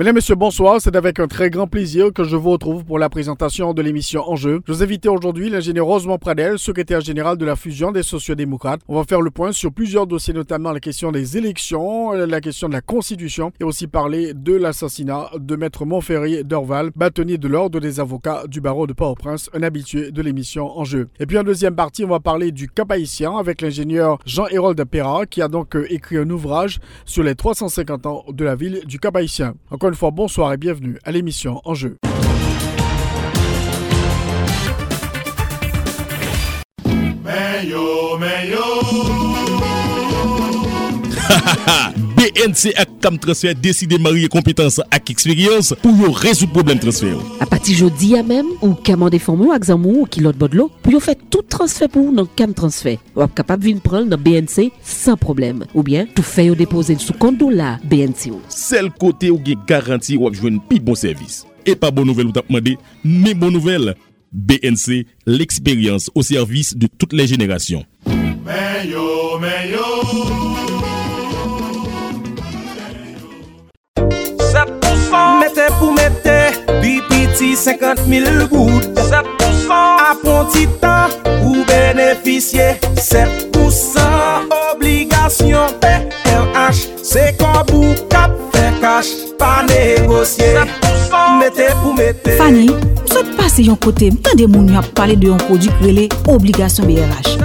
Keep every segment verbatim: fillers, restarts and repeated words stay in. Mesdames et messieurs, bonsoir. C'est avec un très grand plaisir que je vous retrouve pour la présentation de l'émission Enjeu. Je vous invite aujourd'hui l'ingénieur Rosemont Pradel, secrétaire général de la fusion des sociodémocrates. On va faire le point sur plusieurs dossiers, notamment la question des élections, la question de la Constitution et aussi parler de l'assassinat de maître Monferrier Dorval, bâtonnier de l'ordre des avocats du barreau de Port-au-Prince, un habitué de l'émission Enjeu. Et puis en deuxième partie, on va parler du Cap-Haïtien avec l'ingénieur Jean-Hérold Perra qui a donc écrit un ouvrage sur les trois cent cinquante ans de la ville du Cap-Haïtien. Encore une fois, bonsoir et bienvenue à l'émission Enjeu. B N C et C A M Transfert décide de marier compétences avec expérience pour résoudre le problème transfert. À partir de jeudi, même, ou Caman des Formons, Axamou, ou Kilot Bodlo, pour faire tout transfert pour vous dans C A M Transfert. Vous êtes capable de venir prendre dans B N C sans problème. Ou bien, tout fait déposer sous compte dollar B N C. C'est le côté où vous garantie ou vous avez un plus bon service. Et pas bonne nouvelle, vous avez demandé, mais bonne nouvelle. B N C, l'expérience au service de toutes les générations. Mais yo, mais yo. Mettez pour mettre, B P T cinquante mille gouttes, sept pour cent. À bon petit temps, vous bénéficiez, sept pour cent. Obligation B R H, c'est comme vous cap faire cash, pas négocier. Mettez pour mettre. Fanny, vous êtes passé d'un côté, tant de monde a parlé de un produit créé obligation B R H.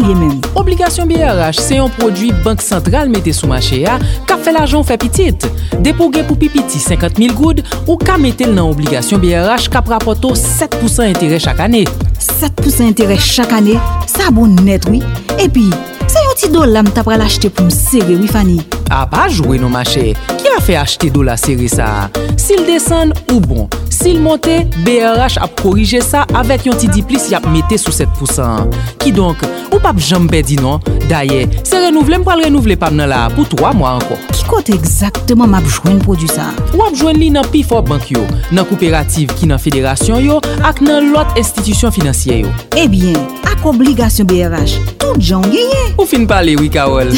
Même. Obligation B R H, c'est un produit Banque Centrale mettez sous marché à qu'a fait l'argent fait petite. Déposer pour pipiti cinquante mille goudes ou qu'a mettez dans obligation B R H qu'a rapporté sept pour cent intérêt chaque année. sept pour cent intérêt chaque année, ça bon net oui. Et puis, c'est un petit dollar m'ta pral acheter pour me serrer oui Fanny. Ah pas jouer nos marchés. Qui a fait acheter dollar serrer ça? S'il descend ou bon. S'il monte, B R H a corrigé ça avec un petit diplice y a mettez sous sept pour cent. Qui donc? Ou pas jamais perdu non? D'ailleurs, c'est renouvelé, m'pral renouveler pas nan la pour trois mois encore. Qui côté exactement m'a joindre produit ça? Ou a joindre li nan P I F O banque yo, nan coopérative qui nan fédération yo, ak nan l'autre institution financière yo. Eh bien, ak obligation B R H, tout gens gagné. Ou fin parler oui Carole.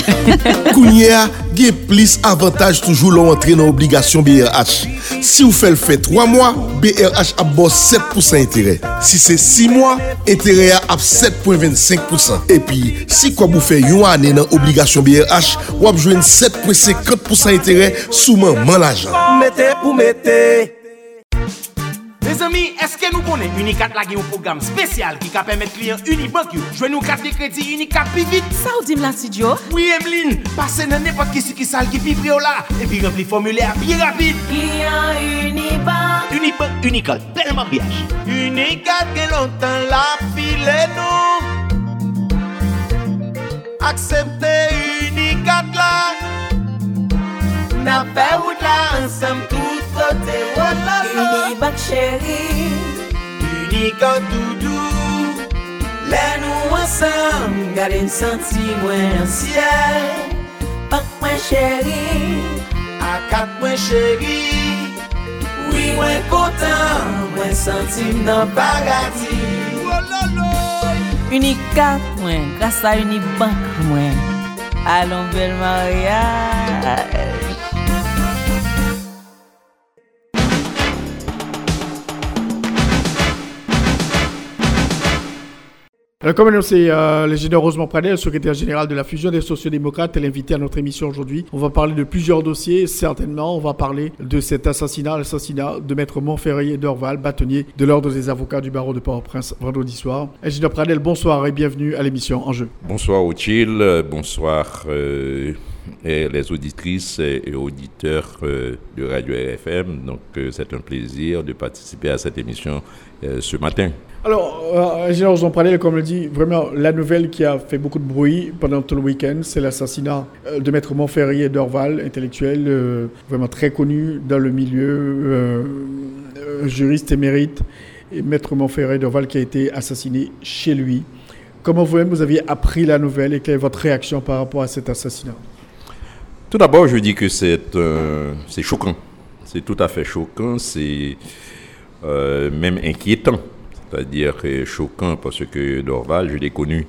Kounya, gè plus avantage toujours l'entrée dans obligation B R H. Si vous faites le fait trois mois, B R H a bon sept pour cent intérêt. Si c'est six mois, intérêt a sept virgule vingt-cinq pour cent. Et puis, si quoi vous faites une année dans obligation B R H, vous avez joué sept virgule cinquante pour cent intérêt sous maman l'argent. Mettez pour mettez. Mes amis, est-ce que nous connaissons Unicat là qui un programme spécial qui permet de clients Unibank jouer nos cartes de crédit Unicat plus vite? Ça ou dit la studio? Oui, Emeline, passez dans n'importe qui qui sale qui pipe là et puis remplis formulaire bien rapide. Client Unibank. Unibank, Unicat, tellement bien. Unicat que longtemps la file nous. Acceptez Unicat là. N'a pas ou là ensemble tout. Unibank chérie, Unicat doudou. Lè nous ensemble, gardez une senti moins en ciel. Banque moins chérie, à quatre moins chérie. Oui moins content, moins centime dans paradis. Oh Unicat moins, grâce à Unibank moins. Allons bel mariage. Comme annoncé, euh, l'ingénieur Rosemont Pradel, secrétaire général de la fusion des sociodémocrates, est invité à notre émission aujourd'hui. On va parler de plusieurs dossiers, certainement. On va parler de cet assassinat, l'assassinat de maître Monferrier Dorval, bâtonnier de l'ordre des avocats du barreau de Port-au-Prince, vendredi soir. Ingénieur Pradel, bonsoir et bienvenue à l'émission Enjeu. Bonsoir Othil, bonsoir euh, et les auditrices et auditeurs euh, de Radio R F M. Donc euh, c'est un plaisir de participer à cette émission euh, ce matin. Alors, Jean-Hérold Perra, comme le dit, vraiment, la nouvelle qui a fait beaucoup de bruit pendant tout le week-end, c'est l'assassinat de maître Monferrier Dorval, intellectuel, euh, vraiment très connu dans le milieu, euh, euh, juriste émérite, et maître Monferrier Dorval qui a été assassiné chez lui. Comment vous-même vous aviez appris la nouvelle et quelle est votre réaction par rapport à cet assassinat? Tout d'abord, je dis que c'est, euh, c'est choquant. C'est tout à fait choquant, c'est euh, même inquiétant. C'est-à-dire que choquant parce que Dorval, je l'ai connu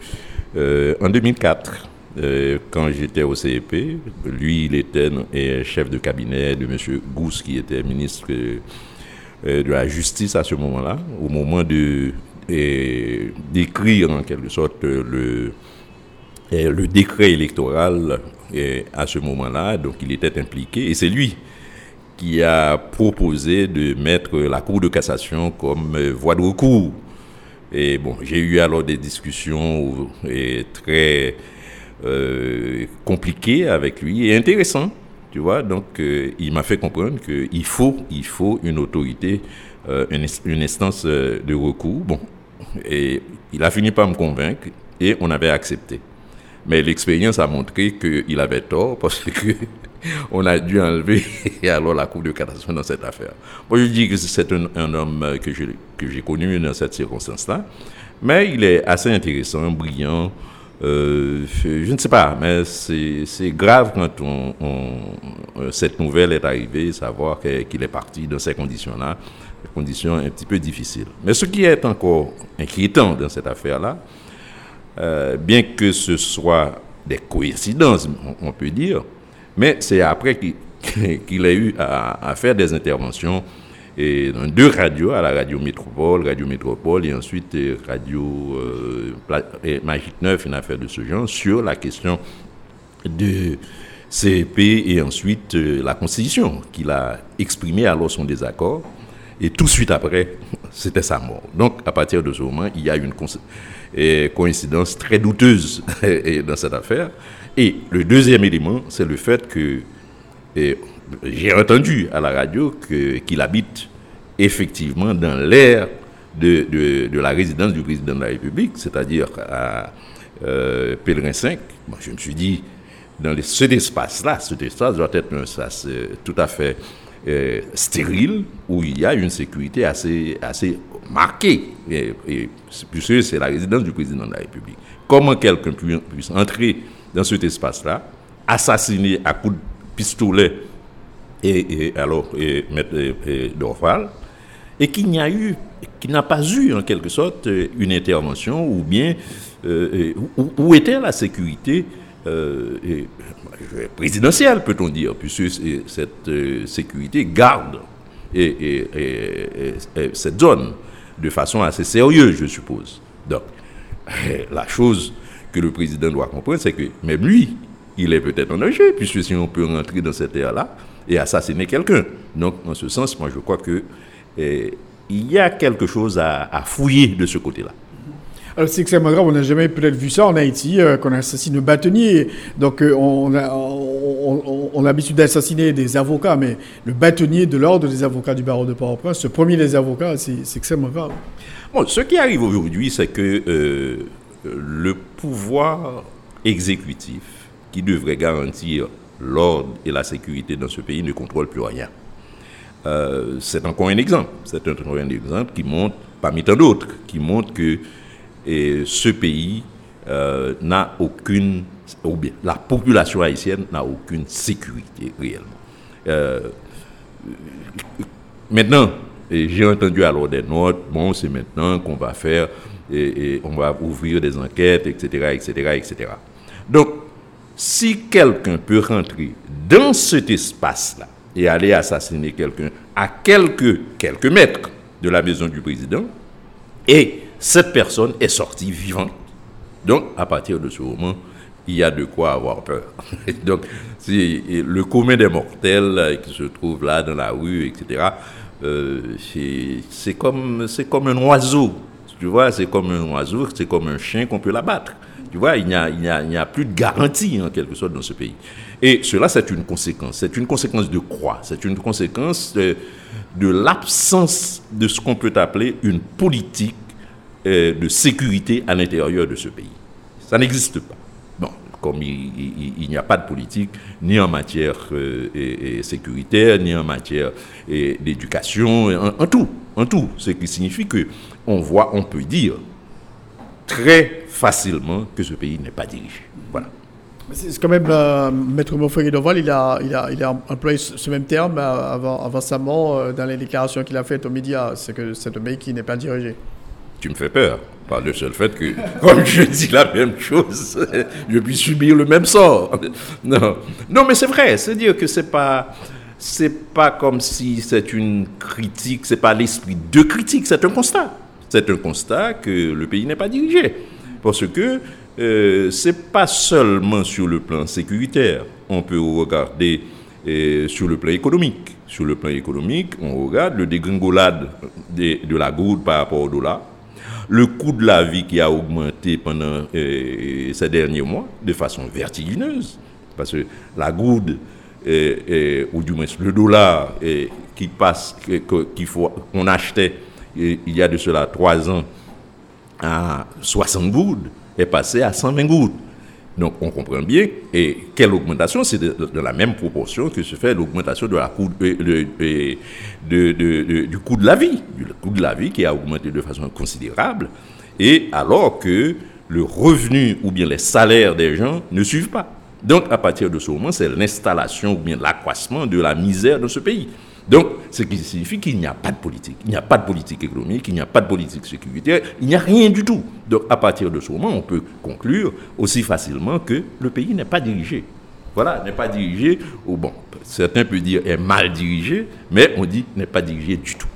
euh, en deux mille quatre, euh, quand j'étais au C E P. Lui, il était euh, chef de cabinet de M. Gousse, qui était ministre euh, de la Justice à ce moment-là, au moment de, euh, d'écrire en quelque sorte le, euh, le décret électoral euh, à ce moment-là. Donc il était impliqué et c'est lui qui a proposé de mettre la Cour de cassation comme euh, voie de recours. Et bon, j'ai eu alors des discussions euh, très euh, compliquées avec lui et intéressantes, tu vois. Donc, euh, il m'a fait comprendre qu'il faut, il faut une autorité, euh, une, une instance euh, de recours. Bon, et il a fini par me convaincre et on avait accepté. Mais l'expérience a montré qu'il avait tort parce que on a dû enlever alors la Cour de cassation dans cette affaire. Moi, je dis que c'est un, un homme que, je, que j'ai connu dans cette circonstance-là, mais il est assez intéressant, brillant. Euh, je ne sais pas, mais c'est, c'est grave quand on, on, cette nouvelle est arrivée, savoir qu'il est parti dans ces conditions-là, des conditions un petit peu difficiles. Mais ce qui est encore inquiétant dans cette affaire-là, euh, bien que ce soit des coïncidences, on, on peut dire, mais c'est après qu'il a eu à, à faire des interventions et dans deux radios, à la radio Métropole, Radio Métropole et ensuite Radio euh, Magique neuf, une affaire de ce genre, sur la question de C E P et ensuite euh, la Constitution, qu'il a exprimé alors son désaccord. Et tout de suite après, c'était sa mort. Donc, à partir de ce moment, il y a une coïncidence très douteuse dans cette affaire. Et le deuxième élément, c'est le fait que j'ai entendu à la radio que, qu'il habite effectivement dans l'aire de, de, de la résidence du président de la République, c'est-à-dire à euh, Pèlerin cinq. Moi, je me suis dit, dans les, cet espace-là, cet espace doit être un espace euh, tout à fait Euh, stérile, où il y a une sécurité assez, assez marquée. Et, et, puisque c'est la résidence du président de la République. Comment quelqu'un puisse, puisse entrer dans cet espace-là, assassiner à coups de pistolet et, et alors et, et, et Dorval, et qu'il n'y a eu, qu'il n'a pas eu en quelque sorte une intervention, ou bien euh, où, où était la sécurité Euh, et, présidentielle, peut-on dire, puisque cette euh, sécurité garde et, et, et, et, et cette zone de façon assez sérieuse, je suppose. Donc, la chose que le président doit comprendre, c'est que même lui, il est peut-être en danger, puisque si on peut rentrer dans cette ère-là et assassiner quelqu'un. Donc, en ce sens, moi, je crois que eh, il y a quelque chose à, à fouiller de ce côté-là. Alors, c'est extrêmement grave, on n'a jamais peut-être vu ça en Haïti, euh, qu'on assassine un bâtonnier. Donc, euh, on, a, on, on, on a l'habitude d'assassiner des avocats, mais le bâtonnier de l'ordre des avocats du barreau de Port-au-Prince, ce premier des avocats, c'est, c'est extrêmement grave. Bon, ce qui arrive aujourd'hui, c'est que euh, le pouvoir exécutif, qui devrait garantir l'ordre et la sécurité dans ce pays, ne contrôle plus rien. Euh, c'est encore un exemple. C'est encore un exemple qui montre, parmi tant d'autres, qui montre que et ce pays euh, n'a aucune, ou bien la population haïtienne n'a aucune sécurité réellement. Euh, maintenant, j'ai entendu alors des notes, bon, c'est maintenant qu'on va faire, et, et on va ouvrir des enquêtes, et cetera, et cetera, et cetera. Donc, si quelqu'un peut rentrer dans cet espace-là et aller assassiner quelqu'un à quelques, quelques mètres de la maison du président, et cette personne est sortie vivante. Donc, à partir de ce moment, il y a de quoi avoir peur. Donc, c'est le commun des mortels qui se trouve là dans la rue, et cetera, euh, c'est, c'est, comme, c'est comme un oiseau, tu vois, c'est comme un oiseau, c'est comme un chien qu'on peut l'abattre. Tu vois, il n'y a, il n'y a, il n'y a plus de garantie, en quelque sorte, dans ce pays. Et cela, c'est une conséquence. C'est une conséquence de quoi? C'est une conséquence de, de l'absence de ce qu'on peut appeler une politique euh, de sécurité à l'intérieur de ce pays. Ça n'existe pas. Bon, comme il, il, il n'y a pas de politique, ni en matière euh, et, et sécuritaire, ni en matière et, d'éducation, en, en tout, en tout. Ce qui signifie qu'on voit, on peut dire très facilement que ce pays n'est pas dirigé. Voilà. C'est quand même, euh, Maître Monferrier Dorval, il a, il, a, il a employé ce même terme euh, avant, avançamment euh, dans les déclarations qu'il a faites aux médias. C'est que c'est un pays qui n'est pas dirigé. Tu me fais peur. Par le seul fait que, comme je dis la même chose, je puis subir le même sort. Non, non mais c'est vrai. C'est-à-dire que c'est pas, c'est pas comme si c'est une critique, c'est pas l'esprit de critique, c'est un constat. C'est un constat que le pays n'est pas dirigé. Parce que Euh, c'est pas seulement sur le plan sécuritaire. On peut regarder euh, sur le plan économique. Sur le plan économique, on regarde le dégringolade de, de la gourde par rapport au dollar, le coût de la vie qui a augmenté pendant euh, ces derniers mois de façon vertigineuse, parce que la gourde euh, euh, ou du moins le dollar euh, qui passe, euh, qu'il faut, qu'on achetait euh, il y a de cela trois ans à soixante gourdes. Est passé à cent vingt gouttes. Donc, on comprend bien. Et quelle augmentation? C'est de, de la même proportion que se fait l'augmentation de la coût, de, de, de, de, de, du coût de la vie. Du coût de la vie qui a augmenté de façon considérable. Et alors que le revenu ou bien les salaires des gens ne suivent pas. Donc, à partir de ce moment, c'est l'installation ou bien l'accroissement de la misère dans ce pays. Donc, ce qui signifie qu'il n'y a pas de politique. Il n'y a pas de politique économique, il n'y a pas de politique sécuritaire, il n'y a rien du tout. Donc, à partir de ce moment, on peut conclure aussi facilement que le pays n'est pas dirigé. Voilà, n'est pas dirigé, ou bon, certains peuvent dire est mal dirigé, mais on dit n'est pas dirigé du tout.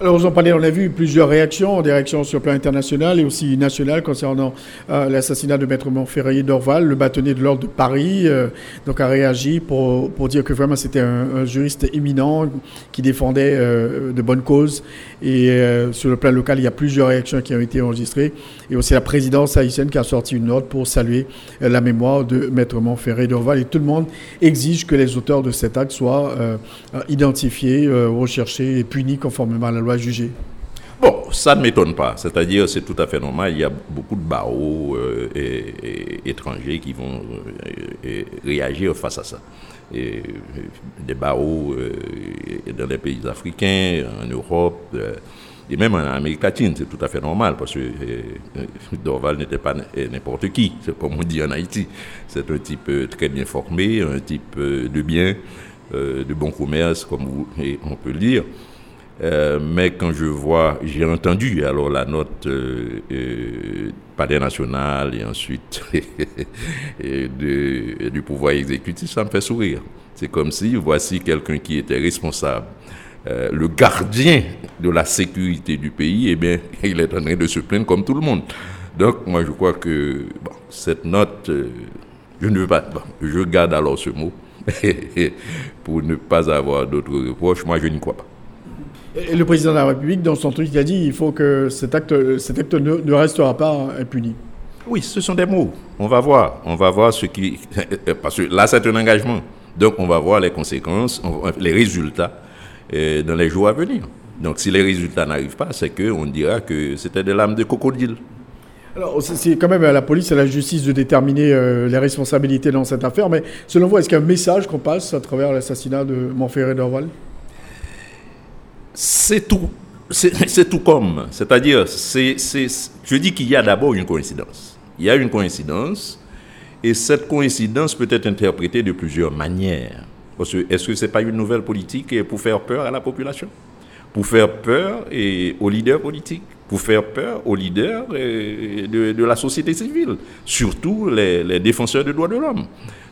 Alors, vous en parlez, on a vu plusieurs réactions en direction sur le plan international et aussi national concernant euh, l'assassinat de Maître Monferrier Dorval, le bâtonnier de l'ordre de Paris, euh, donc a réagi pour, pour dire que vraiment c'était un, un juriste éminent qui défendait euh, de bonnes causes. Et euh, sur le plan local, il y a plusieurs réactions qui ont été enregistrées. Et aussi la présidence haïtienne qui a sorti une note pour saluer euh, la mémoire de Maître Monferrier Dorval. Et tout le monde exige que les auteurs de cet acte soient euh, identifiés, euh, recherchés et punis conformément à la loi jugée. Bon, ça ne m'étonne pas. C'est-à-dire, c'est tout à fait normal. Il y a beaucoup de barreaux euh, et, et, étrangers qui vont euh, réagir face à ça. Et, des barreaux euh, dans les pays africains, en Europe, euh, et même en Amérique latine. C'est tout à fait normal parce que euh, Dorval n'était pas n'importe qui. C'est comme on dit en Haïti. C'est un type très bien formé, un type de bien, euh, de bon commerce, comme vous, on peut le dire. Euh, mais quand je vois, j'ai entendu alors la note euh, euh, Palais National et ensuite et de, et du pouvoir exécutif, ça me fait sourire. C'est comme si voici quelqu'un qui était responsable, euh, le gardien de la sécurité du pays, eh bien, il est en train de se plaindre comme tout le monde. Donc moi je crois que bon, cette note, euh, je ne veux pas, bon, je garde alors ce mot pour ne pas avoir d'autres reproches. Moi je n'y crois pas. Et le président de la République, dans son truc, il a dit qu'il faut que cet acte, cet acte ne, ne restera pas impuni. Oui, ce sont des mots. On va voir. On va voir ce qui... Parce que là, c'est un engagement. Donc, on va voir les conséquences, les résultats euh, dans les jours à venir. Donc, si les résultats n'arrivent pas, c'est qu'on dira que c'était des lames de crocodile. Alors, c'est quand même à la police et à la justice de déterminer euh, les responsabilités dans cette affaire. Mais selon vous, est-ce qu'il y a un message qu'on passe à travers l'assassinat de Monferrier Dorval? C'est tout, c'est, c'est tout comme, c'est-à-dire, c'est, c'est, je dis qu'il y a d'abord une coïncidence. Il y a une coïncidence, et cette coïncidence peut être interprétée de plusieurs manières. Parce que, est-ce que ce n'est pas une nouvelle politique pour faire peur à la population? Pour faire peur et aux leaders politiques? Pour faire peur aux leaders de, de la société civile? Surtout les, les défenseurs des droits de l'homme,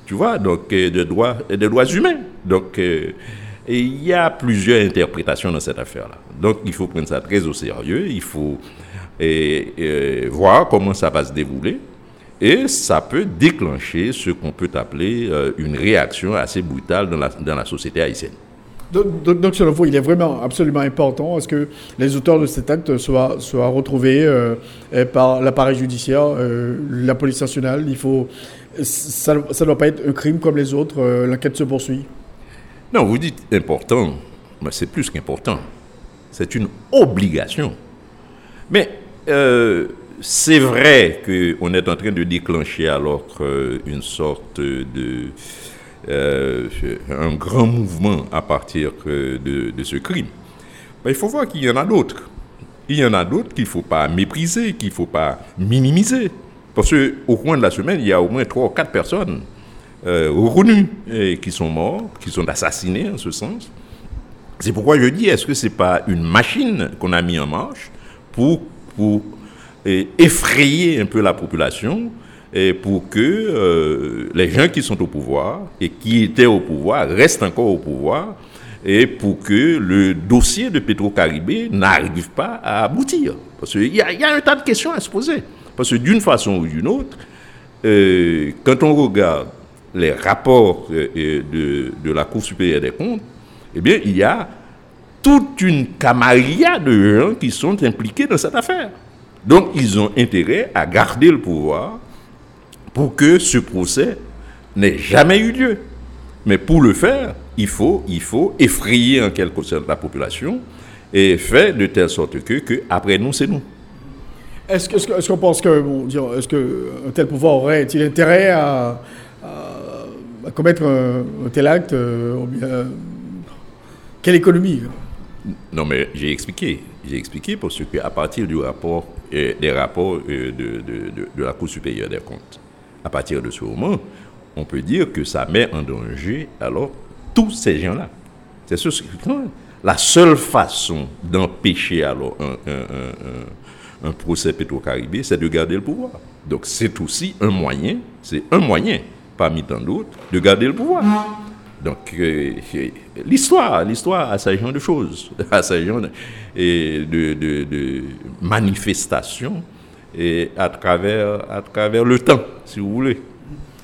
tu vois, donc des droits, des droits humains. Donc... Euh, Et il y a plusieurs interprétations dans cette affaire-là. Donc, il faut prendre ça très au sérieux. Il faut et, et, voir comment ça va se dérouler. Et ça peut déclencher ce qu'on peut appeler euh, une réaction assez brutale dans la, dans la société haïtienne. Donc, donc, donc, selon vous, il est vraiment absolument important à ce que les auteurs de cet acte soient, soient retrouvés euh, par l'appareil judiciaire, euh, la police nationale. Il faut, ça ne doit pas être un crime comme les autres. Euh, l'enquête se poursuit. Non, vous dites important, mais c'est plus qu'important. C'est une obligation. Mais euh, c'est vrai qu'on est en train de déclencher alors euh, une sorte de... Euh, un grand mouvement à partir euh, de, de ce crime. Ben, il faut voir qu'il y en a d'autres. Il y en a d'autres qu'il ne faut pas mépriser, qu'il ne faut pas minimiser. Parce qu'au coin de la semaine, il y a au moins trois ou quatre personnes euh, reconnues et qui sont mortes, qui sont assassinées en ce sens. C'est pourquoi je dis, est-ce que ce n'est pas une machine qu'on a mis en marche pour, pour euh, effrayer un peu la population et pour que euh, les gens qui sont au pouvoir et qui étaient au pouvoir restent encore au pouvoir et pour que le dossier de Pètro-Caribé n'arrive pas à aboutir. Parce qu'il y, y a un tas de questions à se poser. Parce que d'une façon ou d'une autre, euh, quand on regarde les rapports euh, de, de la Cour supérieure des comptes, eh bien, il y a toute une camarilla de gens qui sont impliqués dans cette affaire. Donc, ils ont intérêt à garder le pouvoir pour que ce procès n'ait jamais eu lieu. Mais pour le faire, il faut, il faut effrayer en quelque sorte la population et faire de telle sorte que, que après nous, c'est nous. Est-ce, que, est-ce, que, est-ce qu'on pense que, bon, dire, est-ce qu'un tel pouvoir aurait-il intérêt à, à, à commettre un, un tel acte euh, euh, Quelle économie ? Non, mais j'ai expliqué. J'ai expliqué parce qu'à partir du rapport, euh, des rapports euh, de, de, de, de la Cour supérieure des comptes, à partir de ce moment, on peut dire que ça met en danger alors tous ces gens-là. C'est ce que la seule façon d'empêcher alors un, un, un, un, un procès Pètro-Caribé, c'est de garder le pouvoir. Donc c'est aussi un moyen, c'est un moyen parmi tant d'autres de garder le pouvoir. Donc, euh, l'histoire, l'histoire a ce genre de choses, à ce genre de, de, de, de manifestations et à, travers, à travers le temps, si vous voulez.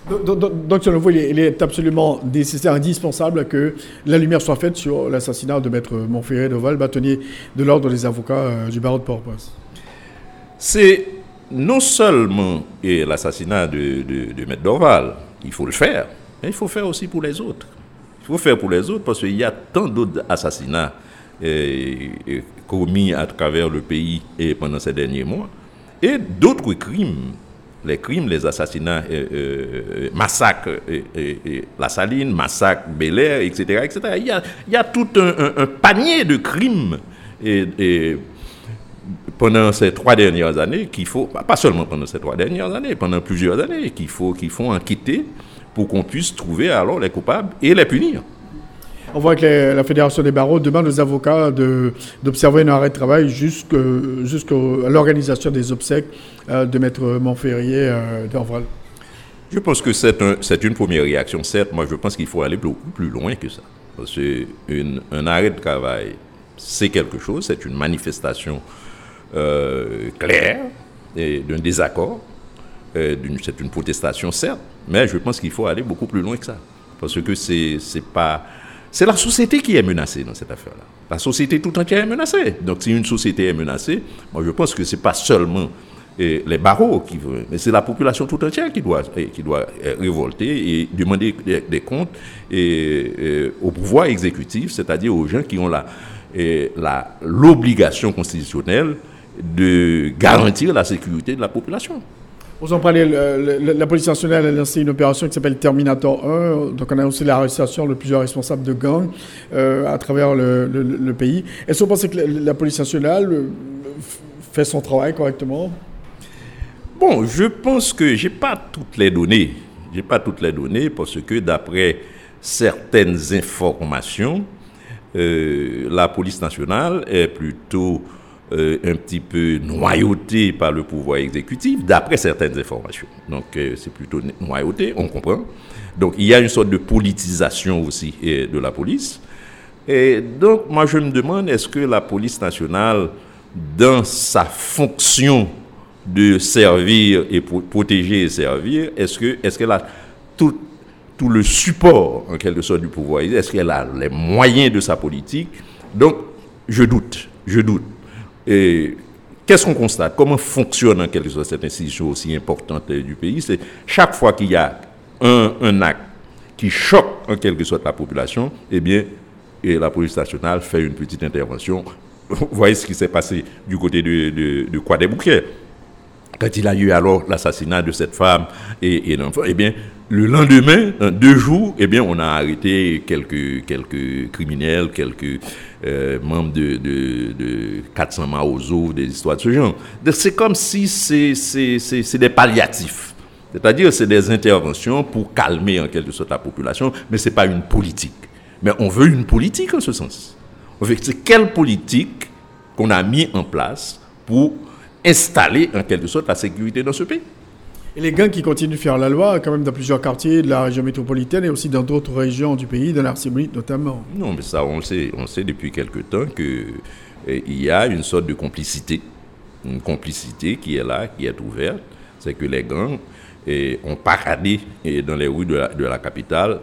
Donc, donc, donc selon vous, il est, il est absolument nécessaire, indispensable que la lumière soit faite sur l'assassinat de maître Monferrier Dorval, bâtonnier de l'ordre des avocats euh, du barreau de Port-au-Prince. C'est non seulement et l'assassinat de, de, de maître Dorval, il faut le faire, mais il faut faire aussi pour les autres. Il faut faire pour les autres parce qu'il y a tant d'autres assassinats eh, eh, commis à travers le pays eh, pendant ces derniers mois. Et d'autres crimes, les crimes, les assassinats, eh, eh, massacres, eh, eh, la Saline, massacre Bélair, et cetera, et cetera. Il y a, il y a tout un, un, un panier de crimes eh, eh, pendant ces trois dernières années qu'il faut, pas seulement pendant ces trois dernières années, pendant plusieurs années, qu'il faut, qu'il faut enquêter pour qu'on puisse trouver alors les coupables et les punir. On voit que les, la Fédération des barreaux demande aux avocats de, d'observer un arrêt de travail jusqu'à, jusqu'à l'organisation des obsèques euh, de maître Monferrier euh, Dorval. Je pense que c'est, un, c'est une première réaction, certes. Moi, je pense qu'il faut aller plus, plus loin que ça. Parce qu'un arrêt de travail, c'est quelque chose, c'est une manifestation euh, claire et d'un désaccord. Euh, d'une, c'est une protestation, certes, mais je pense qu'il faut aller beaucoup plus loin que ça. Parce que c'est, c'est pas... C'est la société qui est menacée dans cette affaire-là. La société tout entière est menacée. Donc, si une société est menacée, moi, je pense que c'est pas seulement eh, les barreaux qui veulent, mais c'est la population tout entière qui doit, eh, qui doit eh, révolter et demander des, des comptes eh, eh, au pouvoir exécutif, c'est-à-dire aux gens qui ont la, eh, la, l'obligation constitutionnelle de garantir la sécurité de la population. Vous en parlez, la police nationale a lancé une opération qui s'appelle Terminator un. Donc, on a aussi l'arrestation de plusieurs responsables de gangs euh, à travers le, le, le pays. Est-ce que vous pensez que la, la police nationale fait son travail correctement ? Bon, je pense que je n'ai pas toutes les données. Je n'ai pas toutes les données parce que, d'après certaines informations, euh, la police nationale est plutôt... Euh, un petit peu noyauté par le pouvoir exécutif, d'après certaines informations. Donc, euh, c'est plutôt noyauté, on comprend. Donc, il y a une sorte de politisation aussi euh, de la police. Et donc, moi, je me demande, est-ce que la police nationale, dans sa fonction de servir et pro- protéger et servir, est-ce que, est-ce qu'elle a tout, tout le support, en quelque sorte, du pouvoir? Est-ce qu'elle a les moyens de sa politique? Donc, je doute, je doute. Et qu'est-ce qu'on constate ? Comment fonctionne en quelque sorte cette institution aussi importante du pays ? C'est chaque fois qu'il y a un, un acte qui choque en quelque sorte la population, eh bien, et la police nationale fait une petite intervention Vous voyez ce qui s'est passé du côté de, de, de Kouadé-Bouké. Quand il a eu alors l'assassinat de cette femme et, et l'enfant, eh bien, le lendemain, en deux jours, eh bien, on a arrêté quelques, quelques criminels, quelques euh, membres de, de, de quatre cents Mahozo, des histoires de ce genre. Donc, c'est comme si c'est, c'est, c'est, c'est des palliatifs. C'est-à-dire, c'est des interventions pour calmer en quelque sorte la population, mais ce n'est pas une politique. Mais on veut une politique en ce sens. On veut c'est quelle politique qu'on a mis en place pour installer en quelque sorte la sécurité dans ce pays. Et les gangs qui continuent de faire la loi, quand même dans plusieurs quartiers de la région métropolitaine et aussi dans d'autres régions du pays, dans l'Artibonite notamment. Non, mais ça, on sait, on sait depuis quelque temps qu'il euh, y a une sorte de complicité, une complicité qui est là, qui est ouverte. C'est que les gangs et, ont paradé et, dans les rues de la, de la capitale,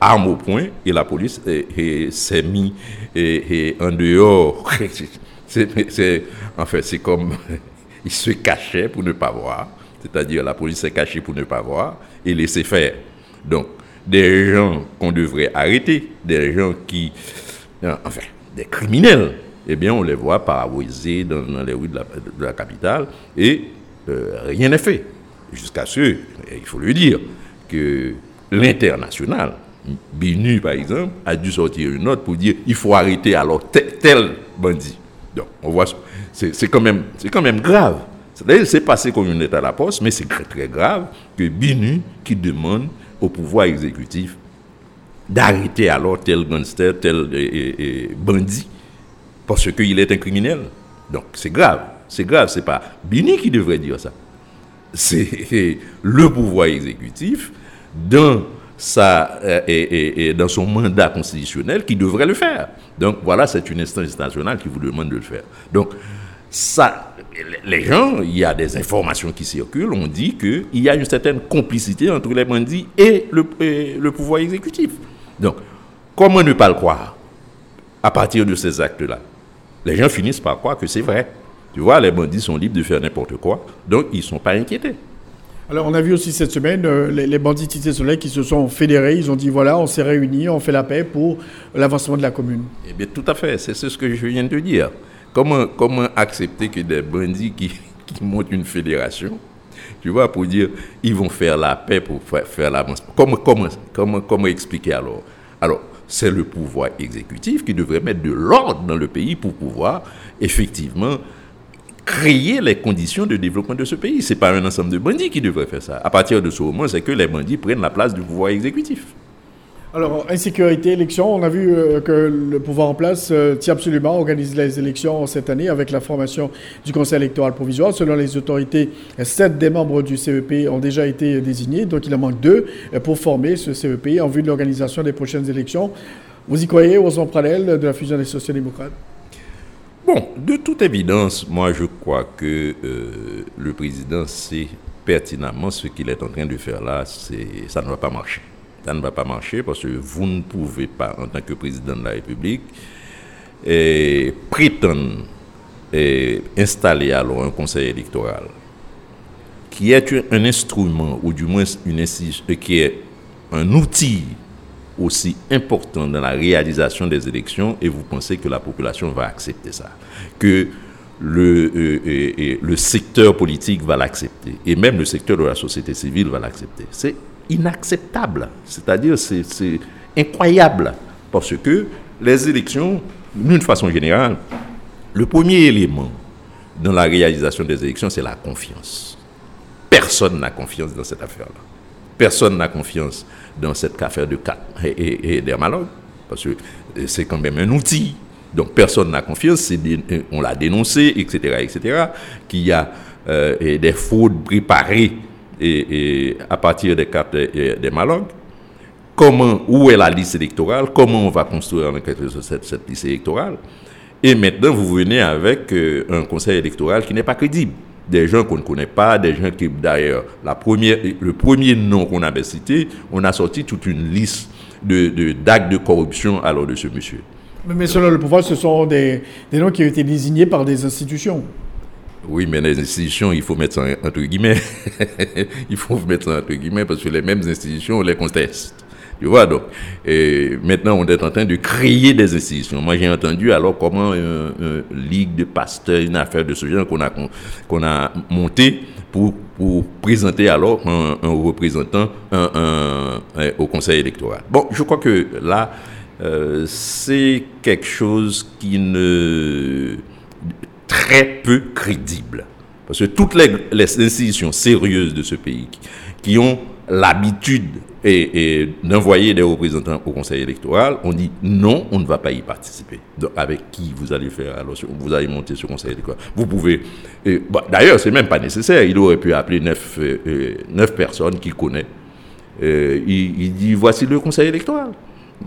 armes au poing, et la police et, et, s'est mise en dehors. c'est, c'est, en fait, c'est comme... Ils se cachaient pour ne pas voir, c'est-à-dire la police s'est cachée pour ne pas voir et laisser faire. Donc, des gens qu'on devrait arrêter, des gens qui, enfin, des criminels, eh bien, on les voit paravoiser dans, dans les rues de la, de la capitale et euh, rien n'est fait. Jusqu'à ce, il faut le dire, que l'international, BINUH par exemple, a dû sortir une note pour dire il faut arrêter alors tel, tel bandit. Donc, on voit, c'est, c'est, quand même, c'est quand même grave. C'est-à-dire, c'est passé comme une lettre à la poste, mais c'est très, très grave que BINUH, qui demande au pouvoir exécutif d'arrêter alors tel gangster, tel eh, eh, bandit, parce qu'il est un criminel. Donc, c'est grave. C'est grave, c'est pas BINUH qui devrait dire ça. C'est eh, le pouvoir exécutif, dans, sa, eh, eh, eh, dans son mandat constitutionnel, qui devrait le faire. Donc voilà, c'est une instance nationale qui vous demande de le faire. Donc ça, les gens, il y a des informations qui circulent, on dit qu'il y a une certaine complicité entre les bandits et le, et le pouvoir exécutif. Donc, comment ne pas le croire à partir de ces actes-là? Les gens finissent par croire que c'est vrai. Tu vois, les bandits sont libres de faire n'importe quoi, donc ils ne sont pas inquiétés. Alors, on a vu aussi cette semaine euh, les, les bandits Tit Soleil qui se sont fédérés. Ils ont dit, voilà, on s'est réunis, on fait la paix pour l'avancement de la commune. Eh bien, tout à fait. C'est, c'est ce que je viens de dire. Comment, comment accepter que des bandits qui, qui montent une fédération, tu vois, pour dire, ils vont faire la paix pour faire, faire l'avancement. Comment, comment, comment, comment expliquer alors? Alors, c'est le pouvoir exécutif qui devrait mettre de l'ordre dans le pays pour pouvoir, effectivement, créer les conditions de développement de ce pays. Ce n'est pas un ensemble de bandits qui devrait faire ça. À partir de ce moment, c'est que les bandits prennent la place du pouvoir exécutif. Alors, insécurité, élection, on a vu euh, que le pouvoir en place euh, tient absolument, organise les élections cette année avec la formation du Conseil électoral provisoire. Selon les autorités, sept des membres du C E P ont déjà été désignés, donc il en manque deux pour former ce C E P en vue de l'organisation des prochaines élections. Vous y croyez, Rosemont Pradel, de la fusion des sociaux-démocrates? Bon, de toute évidence, moi je crois que euh, le président sait pertinemment ce qu'il est en train de faire là, c'est, ça ne va pas marcher. Ça ne va pas marcher parce que vous ne pouvez pas, en tant que président de la République, et prétendre et installer alors un conseil électoral qui est un instrument, ou du moins une institution, qui est un outil aussi important dans la réalisation des élections, et vous pensez que la population va accepter ça, que le, euh, euh, le secteur politique va l'accepter, et même le secteur de la société civile va l'accepter. C'est inacceptable, c'est-à-dire c'est, c'est incroyable, parce que les élections, d'une façon générale, le premier élément dans la réalisation des élections, c'est la confiance. Personne n'a confiance dans cette affaire-là. Personne n'a confiance dans cette affaire de Cap et, et, et d'Hermalog, parce que c'est quand même un outil. Donc personne n'a confiance, c'est dé, on l'a dénoncé, et cetera, et cetera, qu'il y a euh, des fraudes préparées et, et à partir des Cap et d'Hermalog. Comment, où est la liste électorale? Comment on va construire cette, cette liste électorale? Et maintenant, vous venez avec euh, un conseil électoral qui n'est pas crédible. Des gens qu'on ne connaît pas, des gens qui, d'ailleurs, la première, le premier nom qu'on avait cité, on a sorti toute une liste de, de, d'actes de corruption alors de ce monsieur. Mais, mais selon le pouvoir, ce sont des, des noms qui ont été désignés par des institutions. Oui, mais les institutions, il faut mettre ça entre guillemets. Il faut mettre ça entre guillemets parce que les mêmes institutions, on les conteste. Tu vois, donc. Et maintenant, on est en train de créer des institutions. Moi, j'ai entendu, alors, comment une, une ligue de pasteurs, une affaire de ce genre qu'on a, qu'on a montée pour, pour présenter, alors, un, un représentant un, un, un, au Conseil électoral. Bon, je crois que là, euh, c'est quelque chose qui ne... très peu crédible. Parce que toutes les, les institutions sérieuses de ce pays qui, qui ont l'habitude et, et d'envoyer des représentants au Conseil électoral, on dit non, on ne va pas y participer. Donc, avec qui vous allez faire alors, vous allez monter ce Conseil électoral. Vous pouvez... Et, bah, d'ailleurs, c'est même pas nécessaire. Il aurait pu appeler neuf, euh, neuf personnes qu'il connaît. Euh, il, il dit, voici le Conseil électoral.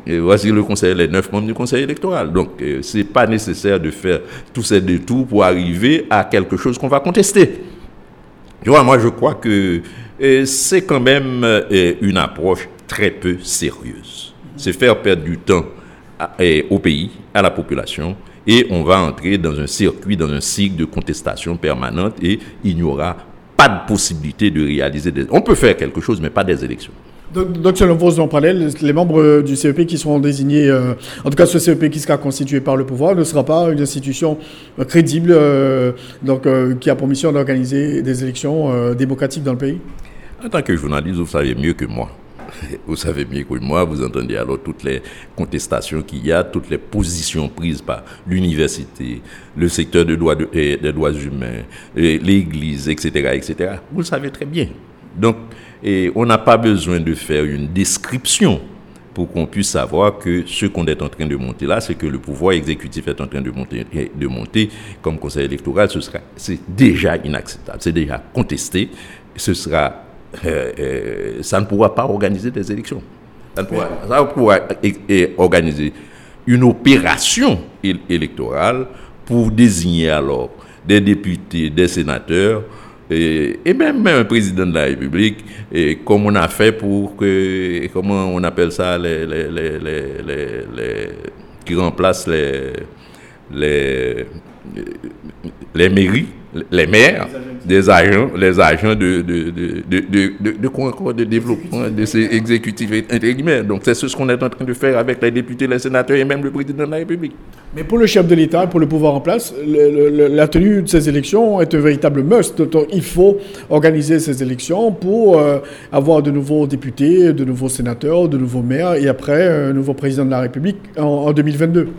Et voici le conseil, les neuf membres du Conseil électoral. Donc, euh, ce n'est pas nécessaire de faire tous ces détours pour arriver à quelque chose qu'on va contester. Tu vois, moi, je crois que euh, c'est quand même euh, une approche très peu sérieuse. C'est faire perdre du temps à, euh, au pays, à la population, et on va entrer dans un circuit, dans un cycle de contestation permanente, et il n'y aura pas de possibilité de réaliser des... On peut faire quelque chose, mais pas des élections. Donc, donc selon vos en parallèle, les membres du C E P qui seront désignés, euh, en tout cas ce C E P qui sera constitué par le pouvoir, ne sera pas une institution euh, crédible euh, donc, euh, qui a pour mission d'organiser des élections euh, démocratiques dans le pays. En tant que journaliste, vous savez mieux que moi. Vous savez mieux que moi, vous entendez alors toutes les contestations qu'il y a, toutes les positions prises par l'université, le secteur des droits, de, des droits humains, l'Église, et cetera, et cetera. Vous le savez très bien. Donc, et on n'a pas besoin de faire une description pour qu'on puisse savoir que ce qu'on est en train de monter là, c'est que le pouvoir exécutif est en train de monter, de monter comme conseil électoral, ce sera, c'est déjà inacceptable, c'est déjà contesté, ce sera, euh, euh, ça ne pourra pas organiser des élections. Ça ne pourra, ça pourra é- é- organiser une opération é- électorale pour désigner alors des députés, des sénateurs, Et, et même un président de la République, et comme on a fait pour que, comment on appelle ça, les, les, les, les, les, les, qui remplacent les, les, les mairies, les maires, des agents, les agents de, de, de, de, de, de, de, de, de développement, de ces exécutifs intérimaires. Donc c'est ce qu'on est en train de faire avec les députés, les sénateurs et même le président de la République. Mais pour le chef de l'État, pour le pouvoir en place, le, le, la tenue de ces élections est un véritable must. Donc, il faut organiser ces élections pour euh, avoir de nouveaux députés, de nouveaux sénateurs, de nouveaux maires et après un nouveau président de la République en, en deux mille vingt-deux.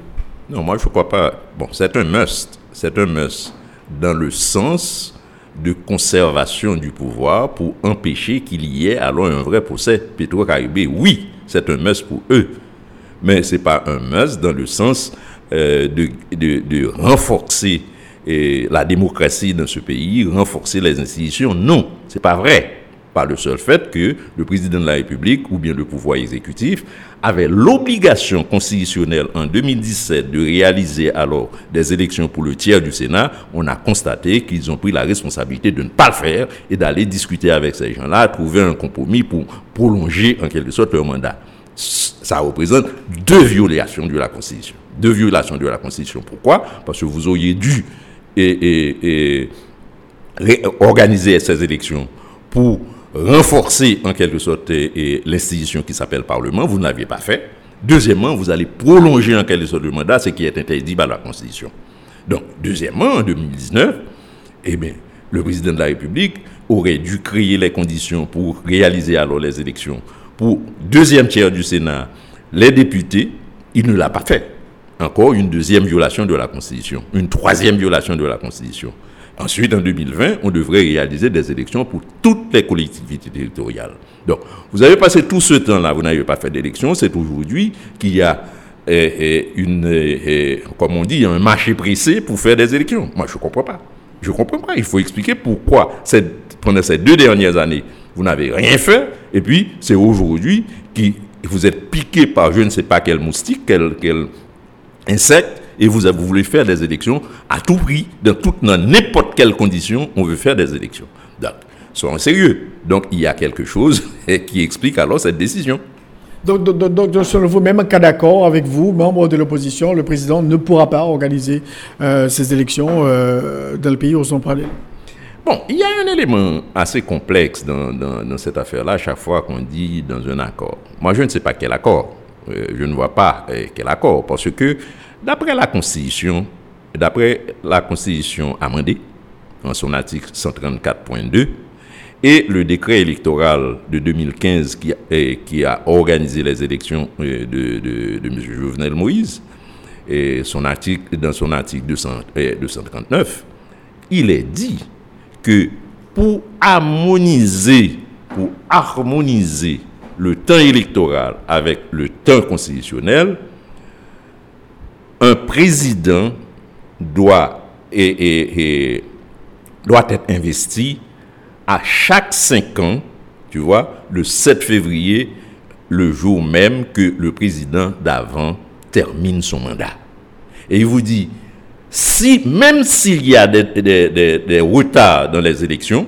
Non, moi je ne crois pas. Bon, c'est un must. C'est un must dans le sens de conservation du pouvoir pour empêcher qu'il y ait alors un vrai procès Pètro-Caribé. Oui, c'est un must pour eux. Mais ce n'est pas un must dans le sens... Euh, de, de, de renforcer eh, la démocratie dans ce pays, renforcer les institutions. Non, c'est pas vrai. Par le seul fait que le président de la République ou bien le pouvoir exécutif avait l'obligation constitutionnelle en deux mille dix-sept de réaliser alors des élections pour le tiers du Sénat, on a constaté qu'ils ont pris la responsabilité de ne pas le faire et d'aller discuter avec ces gens-là, trouver un compromis pour prolonger en quelque sorte leur mandat. Ça représente deux violations de la Constitution. Deux violations de la Constitution. Pourquoi ? Parce que vous auriez dû et, et, et ré- organiser ces élections pour renforcer en quelque sorte et, et l'institution qui s'appelle Parlement. Vous ne l'aviez pas fait. Deuxièmement, vous allez prolonger en quelque sorte le mandat, ce qui est interdit par la Constitution. Donc, deuxièmement, en deux mille dix-neuf, eh bien, le président de la République aurait dû créer les conditions pour réaliser alors les élections. Pour deuxième tiers du Sénat, les députés, il ne l'a pas fait. Encore une deuxième violation de la Constitution, une troisième violation de la Constitution. Ensuite, en deux mille vingt, on devrait réaliser des élections pour toutes les collectivités territoriales. Donc, vous avez passé tout ce temps-là, vous n'avez pas fait d'élection, c'est aujourd'hui qu'il y a eh, eh, une, eh, eh, comme on dit, un marché pressé pour faire des élections. Moi, je ne comprends pas. Je ne comprends pas. Il faut expliquer pourquoi cette, pendant ces deux dernières années, vous n'avez rien fait, et puis c'est aujourd'hui que vous êtes piqué par je ne sais pas quel moustique, quel, quel insecte, et vous, vous voulez faire des élections à tout prix, dans, tout, dans n'importe quelle condition, on veut faire des élections. Donc, soyons sérieux. Donc, il y a quelque chose qui explique alors cette décision. Donc, donc, donc selon vous, même en cas d'accord avec vous, membre de l'opposition, le président ne pourra pas organiser euh, ces élections euh, dans le pays où sont parlés. Bon, il y a un élément assez complexe dans, dans, dans cette affaire-là, chaque fois qu'on dit dans un accord. Moi, je ne sais pas quel accord. Euh, je ne vois pas euh, quel accord. Parce que, d'après la Constitution, d'après la Constitution amendée, en son article cent trente-quatre point deux, et le décret électoral de deux mille quinze qui, eh, qui a organisé les élections eh, de, de, de M. Jovenel Moïse, et son article, dans son article deux cents, eh, deux cent trente-neuf, il est dit que pour harmoniser, pour harmoniser le temps électoral avec le temps constitutionnel, un président doit, et, et, et, doit être investi à chaque cinq ans, tu vois, le sept février, le jour même que le président d'avant termine son mandat. Et il vous dit, si, même s'il y a des, des, des, des retards dans les élections,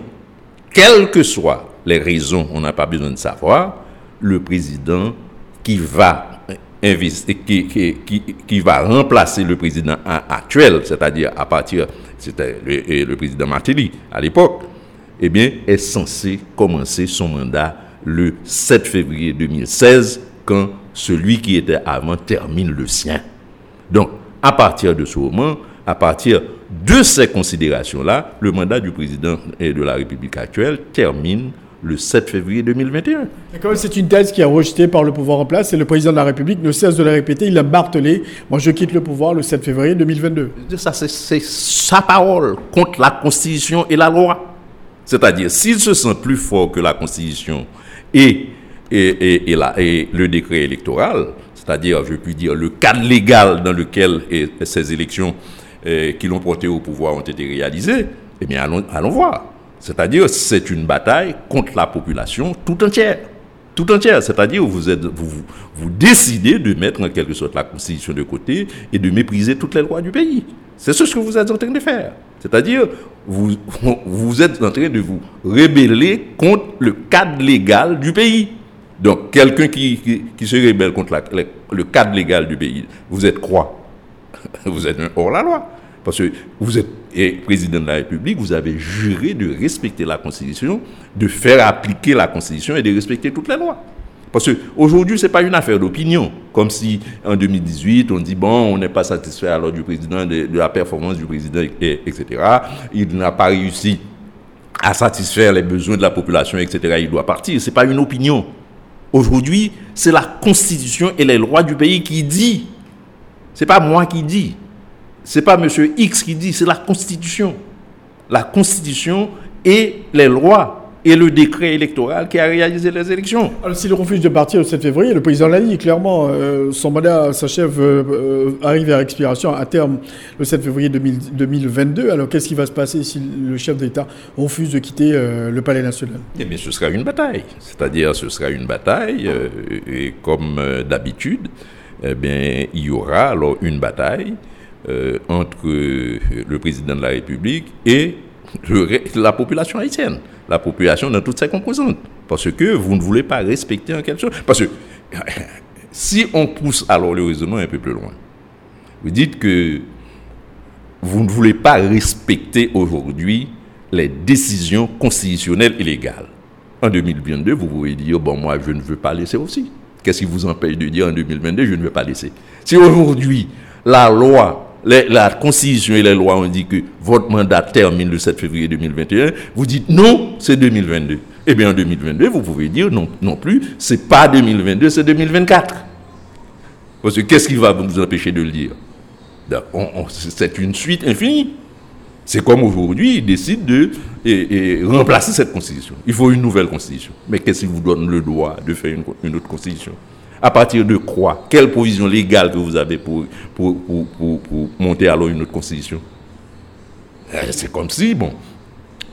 quelles que soient les raisons, on n'a pas besoin de savoir, le président qui va, investir, qui, qui, qui, qui va remplacer le président actuel, c'est-à-dire à partir, c'était le, le président Martelly à l'époque, eh bien, est censé commencer son mandat le sept février deux mille seize, quand celui qui était avant termine le sien. Donc, à partir de ce moment, à partir de ces considérations-là, le mandat du président de la République actuelle termine le sept février deux mille vingt et un. D'accord, c'est une thèse qui est rejetée par le pouvoir en place et le président de la République ne cesse de la répéter, il a martelé « Moi, je quitte le pouvoir le sept février deux mille vingt-deux ». Ça, c'est, c'est sa parole contre la Constitution et la loi. C'est-à-dire, s'il se sent plus fort que la Constitution et, et, et, et, la, et le décret électoral, c'est-à-dire, je puis dire, le cadre légal dans lequel et, et ces élections et, qui l'ont porté au pouvoir ont été réalisées, eh bien, allons, allons voir. C'est-à-dire, c'est une bataille contre la population tout entière. Tout entière, c'est-à-dire, vous, êtes, vous, vous décidez de mettre en quelque sorte la Constitution de côté et de mépriser toutes les lois du pays. C'est ce que vous êtes en train de faire. C'est-à-dire, vous, vous êtes en train de vous rebeller contre le cadre légal du pays. Donc, quelqu'un qui, qui, qui se rebelle contre la, le cadre légal du pays, vous êtes quoi? Vous êtes un hors-la-loi. Parce que vous êtes et président de la République, vous avez juré de respecter la Constitution, de faire appliquer la Constitution et de respecter toutes les lois. Parce qu'aujourd'hui, ce n'est pas une affaire d'opinion. Comme si, en deux mille dix-huit, on dit, bon, on n'est pas satisfait alors du président, de, de la performance du président, et, etc. Il n'a pas réussi à satisfaire les besoins de la population, et cetera. Il doit partir. Ce n'est pas une opinion. Aujourd'hui, c'est la Constitution et les lois du pays qui dit. Ce n'est pas moi qui dit. Ce n'est pas M. X qui dit. C'est la Constitution. La Constitution et les lois. Et le décret électoral qui a réalisé les élections. Alors, s'il refuse de partir le sept février, le président l'a dit clairement, euh, son mandat s'achève, euh, euh, arrive à expiration à terme le sept février deux mille vingt-deux. Alors, qu'est-ce qui va se passer si le chef d'État refuse de quitter euh, le Palais national ? Eh bien, ce sera une bataille. C'est-à-dire, ce sera une bataille, euh, et comme euh, d'habitude, eh bien, il y aura alors une bataille euh, entre euh, le président de la République et Le, la population haïtienne, la population dans toutes ses composantes, parce que vous ne voulez pas respecter en quelque chose. Parce que si on pousse alors le raisonnement un peu plus loin, vous dites que vous ne voulez pas respecter aujourd'hui les décisions constitutionnelles et légales. En deux mille vingt-deux, vous pouvez dire, bon, moi, je ne veux pas laisser aussi. Qu'est-ce qui vous empêche de dire en deux mille vingt-deux, je ne veux pas laisser? Si aujourd'hui, la loi... Les, la Constitution et les lois ont dit que votre mandat termine le sept février deux mille vingt et un. Vous dites non, c'est deux mille vingt-deux. Eh bien, en deux mille vingt-deux, vous pouvez dire non, non plus, c'est pas deux mille vingt-deux, c'est deux mille vingt-quatre. Parce que qu'est-ce qui va vous empêcher de le dire? on, on, C'est une suite infinie. C'est comme aujourd'hui, ils décident de et, et remplacer cette Constitution. Il faut une nouvelle Constitution. Mais qu'est-ce qui vous donne le droit de faire une, une autre Constitution? À partir de quoi? Quelle provision légale que vous avez pour, pour, pour, pour, pour monter alors une autre constitution? C'est comme si, bon,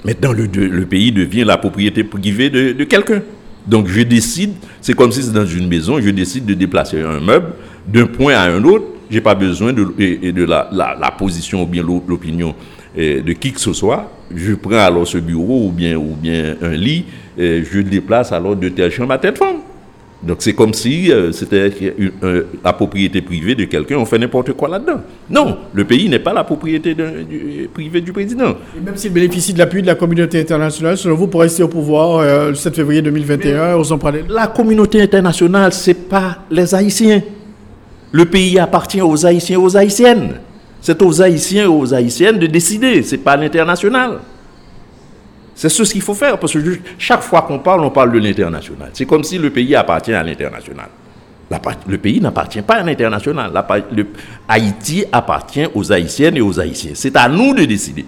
maintenant le, le pays devient la propriété privée de, de quelqu'un. Donc je décide, c'est comme si c'est dans une maison, je décide de déplacer un meuble d'un point à un autre. Je n'ai pas besoin de, et, et de la, la, la position ou bien l'opinion de qui que ce soit. Je prends alors ce bureau ou bien, ou bien un lit, et je le déplace alors de telle chambre à telle femme. Donc c'est comme si euh, c'était une, euh, la propriété privée de quelqu'un, on fait n'importe quoi là-dedans. Non, le pays n'est pas la propriété de, du, privée du président. Et même s'il bénéficie de l'appui de la communauté internationale, selon vous, pour rester au pouvoir euh, le sept février deux mille vingt et un, aux emplois. La communauté internationale, ce n'est pas les Haïtiens. Le pays appartient aux Haïtiens et aux Haïtiennes. C'est aux Haïtiens et aux Haïtiennes de décider, ce n'est pas l'international. C'est ce qu'il faut faire, parce que chaque fois qu'on parle, on parle de l'international. C'est comme si le pays appartient à l'international. Le pays n'appartient pas à l'international. Le Haïti appartient aux Haïtiennes et aux Haïtiens. C'est à nous de décider.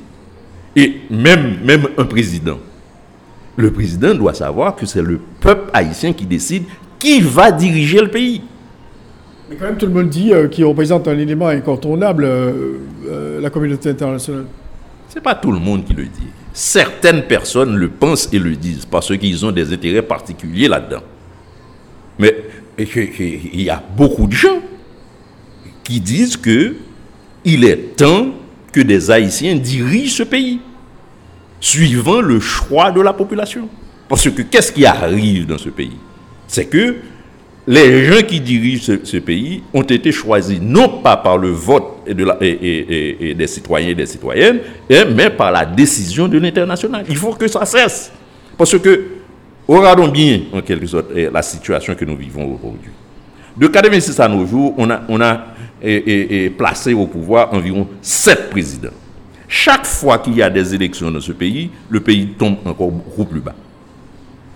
Et même, même un président. Le président doit savoir que c'est le peuple haïtien qui décide qui va diriger le pays. Mais quand même, tout le monde dit euh, qu'il représente un élément incontournable, euh, euh, la communauté internationale. Ce n'est pas tout le monde qui le dit. Certaines personnes le pensent et le disent parce qu'ils ont des intérêts particuliers là-dedans. Mais il y a beaucoup de gens qui disent qu'il est temps que des Haïtiens dirigent ce pays, suivant le choix de la population. Parce que qu'est-ce qui arrive dans ce pays? C'est que les gens qui dirigent ce, ce pays ont été choisis non pas par le vote et de la, et, et, et, et des citoyens et des citoyennes, et, mais par la décision de l'international. Il faut que ça cesse. Parce que, regardons bien, en quelque sorte, la situation que nous vivons aujourd'hui. De quatre-vingt-six à nos jours, on a, on a et, et, et placé au pouvoir environ sept présidents. Chaque fois qu'il y a des élections dans ce pays, le pays tombe encore beaucoup plus bas.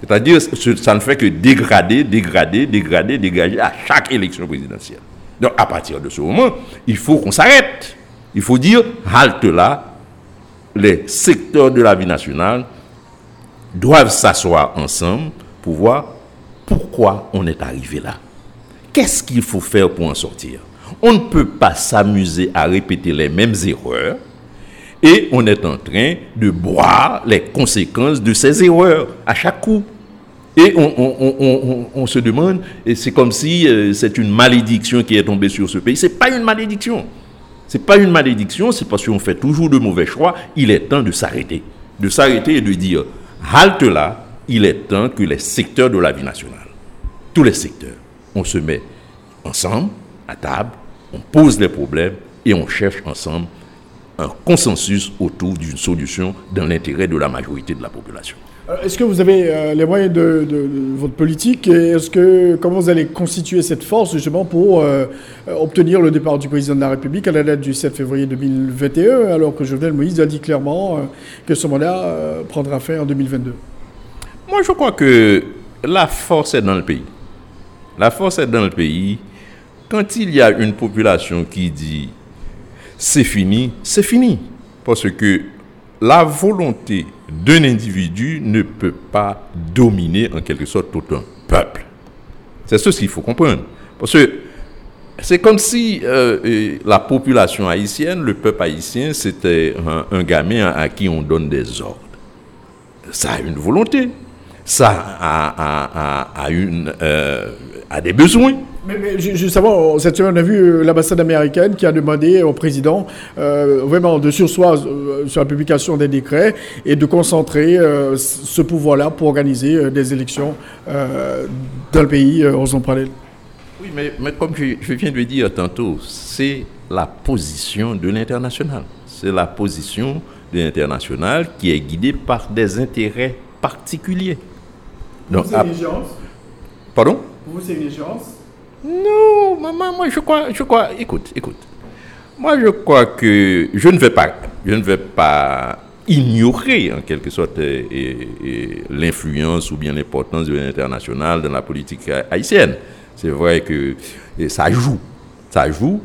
C'est-à-dire, ça ne fait que dégrader, dégrader, dégrader, dégrader à chaque élection présidentielle. Donc, à partir de ce moment, il faut qu'on s'arrête. Il faut dire, halte là, les secteurs de la vie nationale doivent s'asseoir ensemble pour voir pourquoi on est arrivé là. Qu'est-ce qu'il faut faire pour en sortir? On ne peut pas s'amuser à répéter les mêmes erreurs et on est en train de boire les conséquences de ces erreurs à chaque coup. Et on, on, on, on, on se demande, et c'est comme si euh, c'est une malédiction qui est tombée sur ce pays. Ce n'est pas une malédiction. Ce n'est pas une malédiction, c'est parce qu'on fait toujours de mauvais choix. Il est temps de s'arrêter. De s'arrêter et de dire, halte là, il est temps que les secteurs de la vie nationale, tous les secteurs, on se met ensemble, à table, on pose les problèmes et on cherche ensemble un consensus autour d'une solution dans l'intérêt de la majorité de la population. Alors, est-ce que vous avez euh, les moyens de, de, de votre politique et est-ce que, comment vous allez constituer cette force justement pour euh, obtenir le départ du président de la République à la date du sept février deux mille vingt et un, alors que Jovenel Moïse a dit clairement euh, que ce mandat euh, prendra fin en deux mille vingt-deux? Moi, je crois que la force est dans le pays. La force est dans le pays. Quand il y a une population qui dit c'est fini, c'est fini. Parce que la volonté d'un individu ne peut pas dominer en quelque sorte tout un peuple. C'est ce qu'il faut comprendre. Parce que c'est comme si euh, la population haïtienne, le peuple haïtien, c'était un, un gamin à qui on donne des ordres. Ça a une volonté. Ça a, a, a, a, une, euh, a des besoins. Mais, mais justement, cette semaine, on a vu l'ambassade américaine qui a demandé au président euh, vraiment de sursoir euh, sur la publication des décrets et de concentrer euh, ce pouvoir-là pour organiser euh, des élections euh, dans le pays, euh, Rosemont Pradel. Oui, mais, mais comme je, je viens de le dire tantôt, c'est la position de l'international. C'est la position de l'international qui est guidée par des intérêts particuliers. Donc, vous avez une chance? Pardon? Vous avez une chance? Non, maman, moi je crois, je crois, écoute, écoute. Moi je crois que je ne vais pas, je ne vais pas ignorer en quelque sorte et, et l'influence ou bien l'importance de l'international dans la politique haïtienne. C'est vrai que ça joue, ça joue,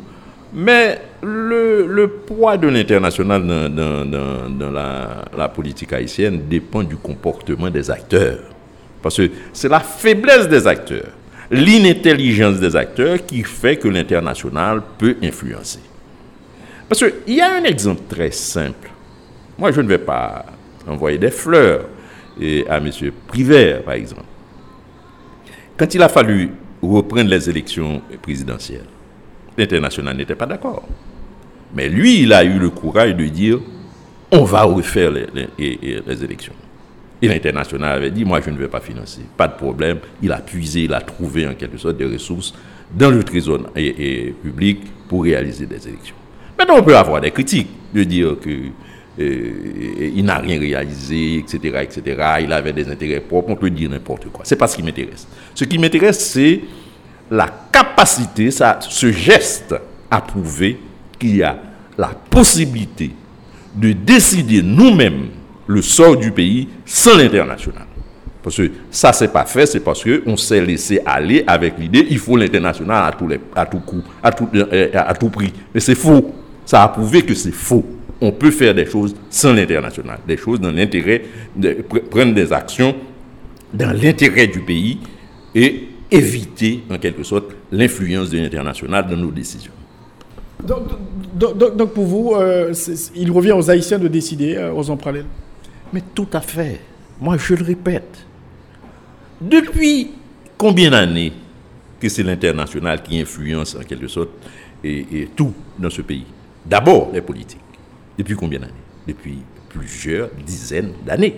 mais le, le poids de l'international dans, dans, dans, dans la, la politique haïtienne dépend du comportement des acteurs. Parce que c'est la faiblesse des acteurs, l'inintelligence des acteurs qui fait que l'international peut influencer. Parce qu'il y a un exemple très simple. Moi, je ne vais pas envoyer des fleurs à M. Privert, par exemple. Quand il a fallu reprendre les élections présidentielles, l'international n'était pas d'accord. Mais lui, il a eu le courage de dire, on va refaire les, les, les élections. Et l'international avait dit, moi je ne vais pas financer. Pas de problème, il a puisé, il a trouvé en quelque sorte des ressources dans le trésor et, et public pour réaliser des élections. Maintenant on peut avoir des critiques, de dire que euh, il n'a rien réalisé, et cetera, et cetera. Il avait des intérêts propres, on peut dire n'importe quoi. Ce n'est pas ce qui m'intéresse. Ce qui m'intéresse, c'est la capacité, ça, ce geste à prouver qu'il y a la possibilité de décider nous-mêmes le sort du pays sans l'international. Parce que ça, c'est pas fait, c'est parce qu'on s'est laissé aller avec l'idée il faut l'international à tous les, à tout coup, à tout, euh, à tout prix. Mais c'est faux. Ça a prouvé que c'est faux. On peut faire des choses sans l'international, des choses dans l'intérêt, de, prendre des actions dans l'intérêt du pays et éviter, en quelque sorte, l'influence de l'international dans nos décisions. Donc, donc, donc, donc pour vous, euh, il revient aux Haïtiens de décider, euh, aux emprunteurs. Mais tout à fait. Moi, je le répète. Depuis combien d'années que c'est l'international qui influence en quelque sorte et, et tout dans ce pays? D'abord, les politiques. Depuis combien d'années? Depuis plusieurs dizaines d'années.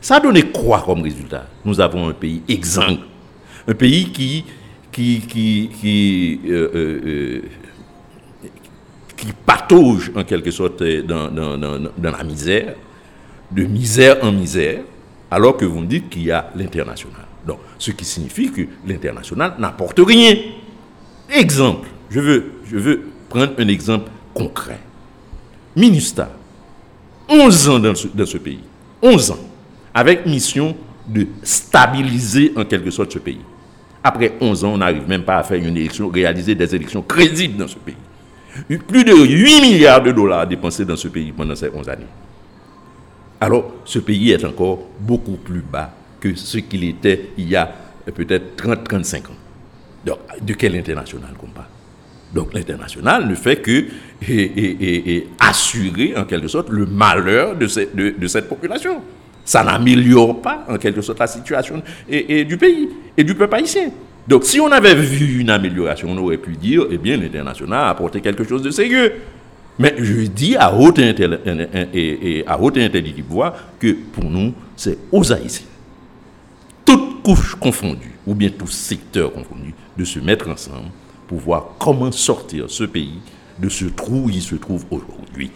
Ça a donné quoi comme résultat? Nous avons un pays exsangue. Un pays qui, qui, qui, qui, euh, euh, qui patauge en quelque sorte dans, dans, dans, dans la misère, de misère en misère, alors que vous me dites qu'il y a l'international. Donc, ce qui signifie que l'international n'apporte rien. Exemple, je veux, je veux prendre un exemple concret. MINUSTAH, onze ans dans ce, dans ce pays, onze ans, avec mission de stabiliser en quelque sorte ce pays. Après onze ans, on n'arrive même pas à faire une élection, réaliser des élections crédibles dans ce pays. Plus de huit milliards de dollars dépensés dans ce pays pendant ces onze années. Alors, ce pays est encore beaucoup plus bas que ce qu'il était il y a peut-être trente à trente-cinq ans. Donc, de quel international qu'on parle? Donc, l'international ne fait que et, et, et assurer, en quelque sorte, le malheur de, ce, de, de cette population. Ça n'améliore pas, en quelque sorte, la situation et, et du pays et du peuple haïtien. Donc, si on avait vu une amélioration, on aurait pu dire, eh bien, l'international a apporté quelque chose de sérieux. Mais je dis à haute et, et, et à haute intelligible voix que pour nous, c'est aux Haïtiens, toutes couches confondues, ou bien tous secteurs confondus, de se mettre ensemble pour voir comment sortir ce pays de ce trou où il se trouve aujourd'hui.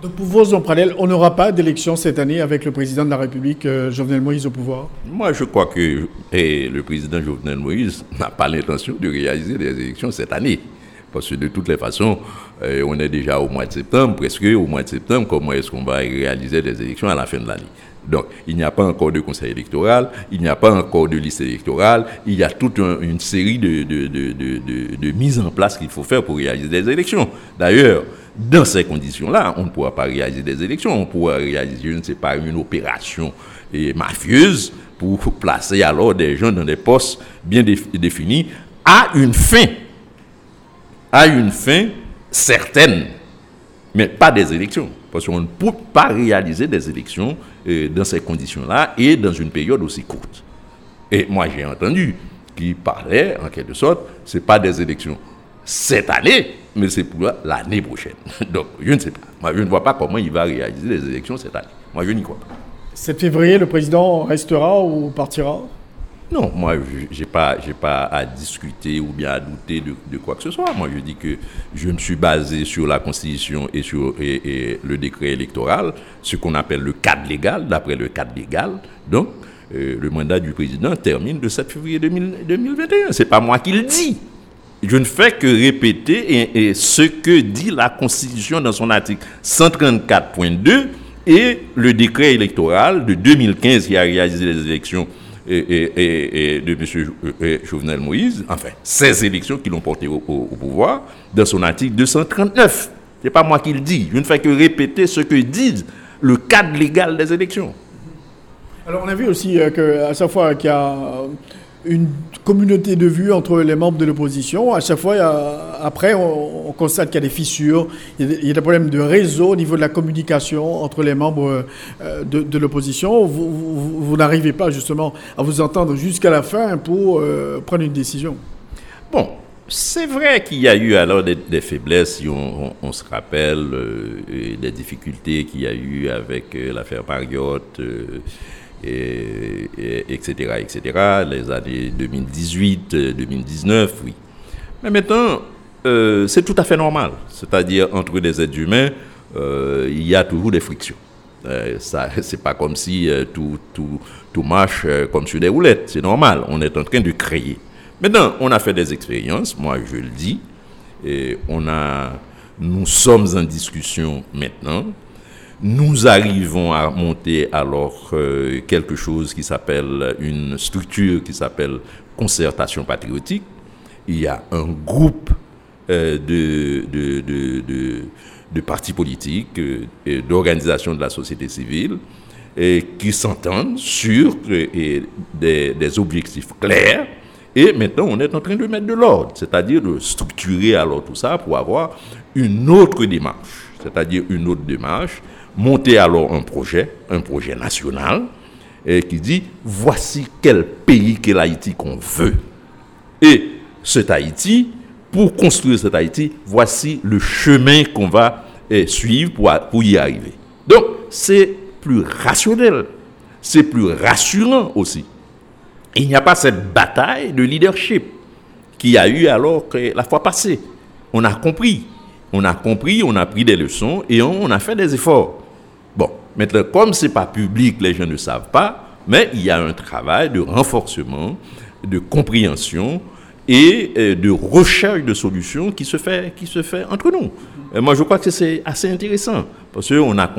Donc pour vos empreneurs, on n'aura pas d'élection cette année avec le président de la République, euh, Jovenel Moïse, au pouvoir? Moi, je crois que eh, le président Jovenel Moïse n'a pas l'intention de réaliser des élections cette année. Parce que de toutes les façons, euh, on est déjà au mois de septembre, presque au mois de septembre, comment est-ce qu'on va réaliser des élections à la fin de l'année? Donc, il n'y a pas encore de conseil électoral, il n'y a pas encore de liste électorale, il y a toute un, une série de, de, de, de, de, de mises en place qu'il faut faire pour réaliser des élections. D'ailleurs, dans ces conditions-là, on ne pourra pas réaliser des élections, on pourra réaliser, je ne sais pas, une opération et mafieuse pour placer alors des gens dans des postes bien définis à une fin. à une fin certaine, mais pas des élections. Parce qu'on ne peut pas réaliser des élections euh, dans ces conditions-là et dans une période aussi courte. Et moi, j'ai entendu qu'il parlait, en quelque sorte, ce n'est pas des élections cette année, mais c'est pour l'année prochaine. Donc, je ne sais pas. Moi, je ne vois pas comment il va réaliser les élections cette année. Moi, je n'y crois pas. sept février, le président restera ou partira ? Non, moi, je n'ai pas, j'ai pas à discuter ou bien à douter de, de quoi que ce soit. Moi, je dis que je me suis basé sur la Constitution et sur et, et le décret électoral, ce qu'on appelle le cadre légal, d'après le cadre légal. Donc, euh, le mandat du président termine le sept février deux mille vingt et un. Ce n'est pas moi qui le dis. Je ne fais que répéter et, et ce que dit la Constitution dans son article cent trente-quatre point deux et le décret électoral de deux mille quinze qui a réalisé les élections Et, et, et de M. Jovenel Moïse, enfin, ces élections qui l'ont porté au, au, au pouvoir, dans son article deux cent trente-neuf. Ce n'est pas moi qui le dis. Je ne fais que répéter ce que dit le cadre légal des élections. Alors, on a vu aussi euh, qu'à chaque fois qu'il y a une communauté de vues entre les membres de l'opposition, à chaque fois, il y a, après, on, on constate qu'il y a des fissures, il y a, il y a des problèmes de réseau au niveau de la communication entre les membres euh, de, de l'opposition. Vous, vous, vous n'arrivez pas, justement, à vous entendre jusqu'à la fin pour euh, prendre une décision. Bon, c'est vrai qu'il y a eu alors des, des faiblesses, si on, on, on se rappelle, euh, des difficultés qu'il y a eu avec euh, l'affaire Mariotte, euh, et, et, etc., et cetera, les années deux mille dix-huit, deux mille dix-neuf, oui. Mais maintenant, euh, c'est tout à fait normal. C'est-à-dire, entre les êtres humains, euh, il y a toujours des frictions. Euh, ça, c'est pas comme si euh, tout, tout, tout marche euh, comme sur des roulettes. C'est normal. On est en train de créer. Maintenant, on a fait des expériences. Moi, je le dis. Et on a, nous sommes en discussion maintenant. Nous arrivons à monter alors euh, quelque chose qui s'appelle une structure qui s'appelle concertation patriotique. Il y a un groupe euh, de, de, de, de, de partis politiques, euh, et d'organisations de la société civile et qui s'entendent sur et des, des objectifs clairs. Et maintenant, on est en train de mettre de l'ordre, c'est-à-dire de structurer alors tout ça pour avoir une autre démarche, c'est-à-dire une autre démarche, monter alors un projet, un projet national, et qui dit voici quel pays qu'est l'Haïti qu'on veut. Et cet Haïti, pour construire cet Haïti, voici le chemin qu'on va eh, suivre pour, pour y arriver. Donc, c'est plus rationnel, c'est plus rassurant aussi. Il n'y a pas cette bataille de leadership qu'il y a eu alors que la fois passée. On a compris, on a compris, on a pris des leçons et on, on a fait des efforts. Bon, maintenant, comme ce n'est pas public, les gens ne savent pas, mais il y a un travail de renforcement, de compréhension, et de recherche de solutions qui se fait, qui se fait entre nous. Et moi, je crois que c'est assez intéressant, parce qu'on a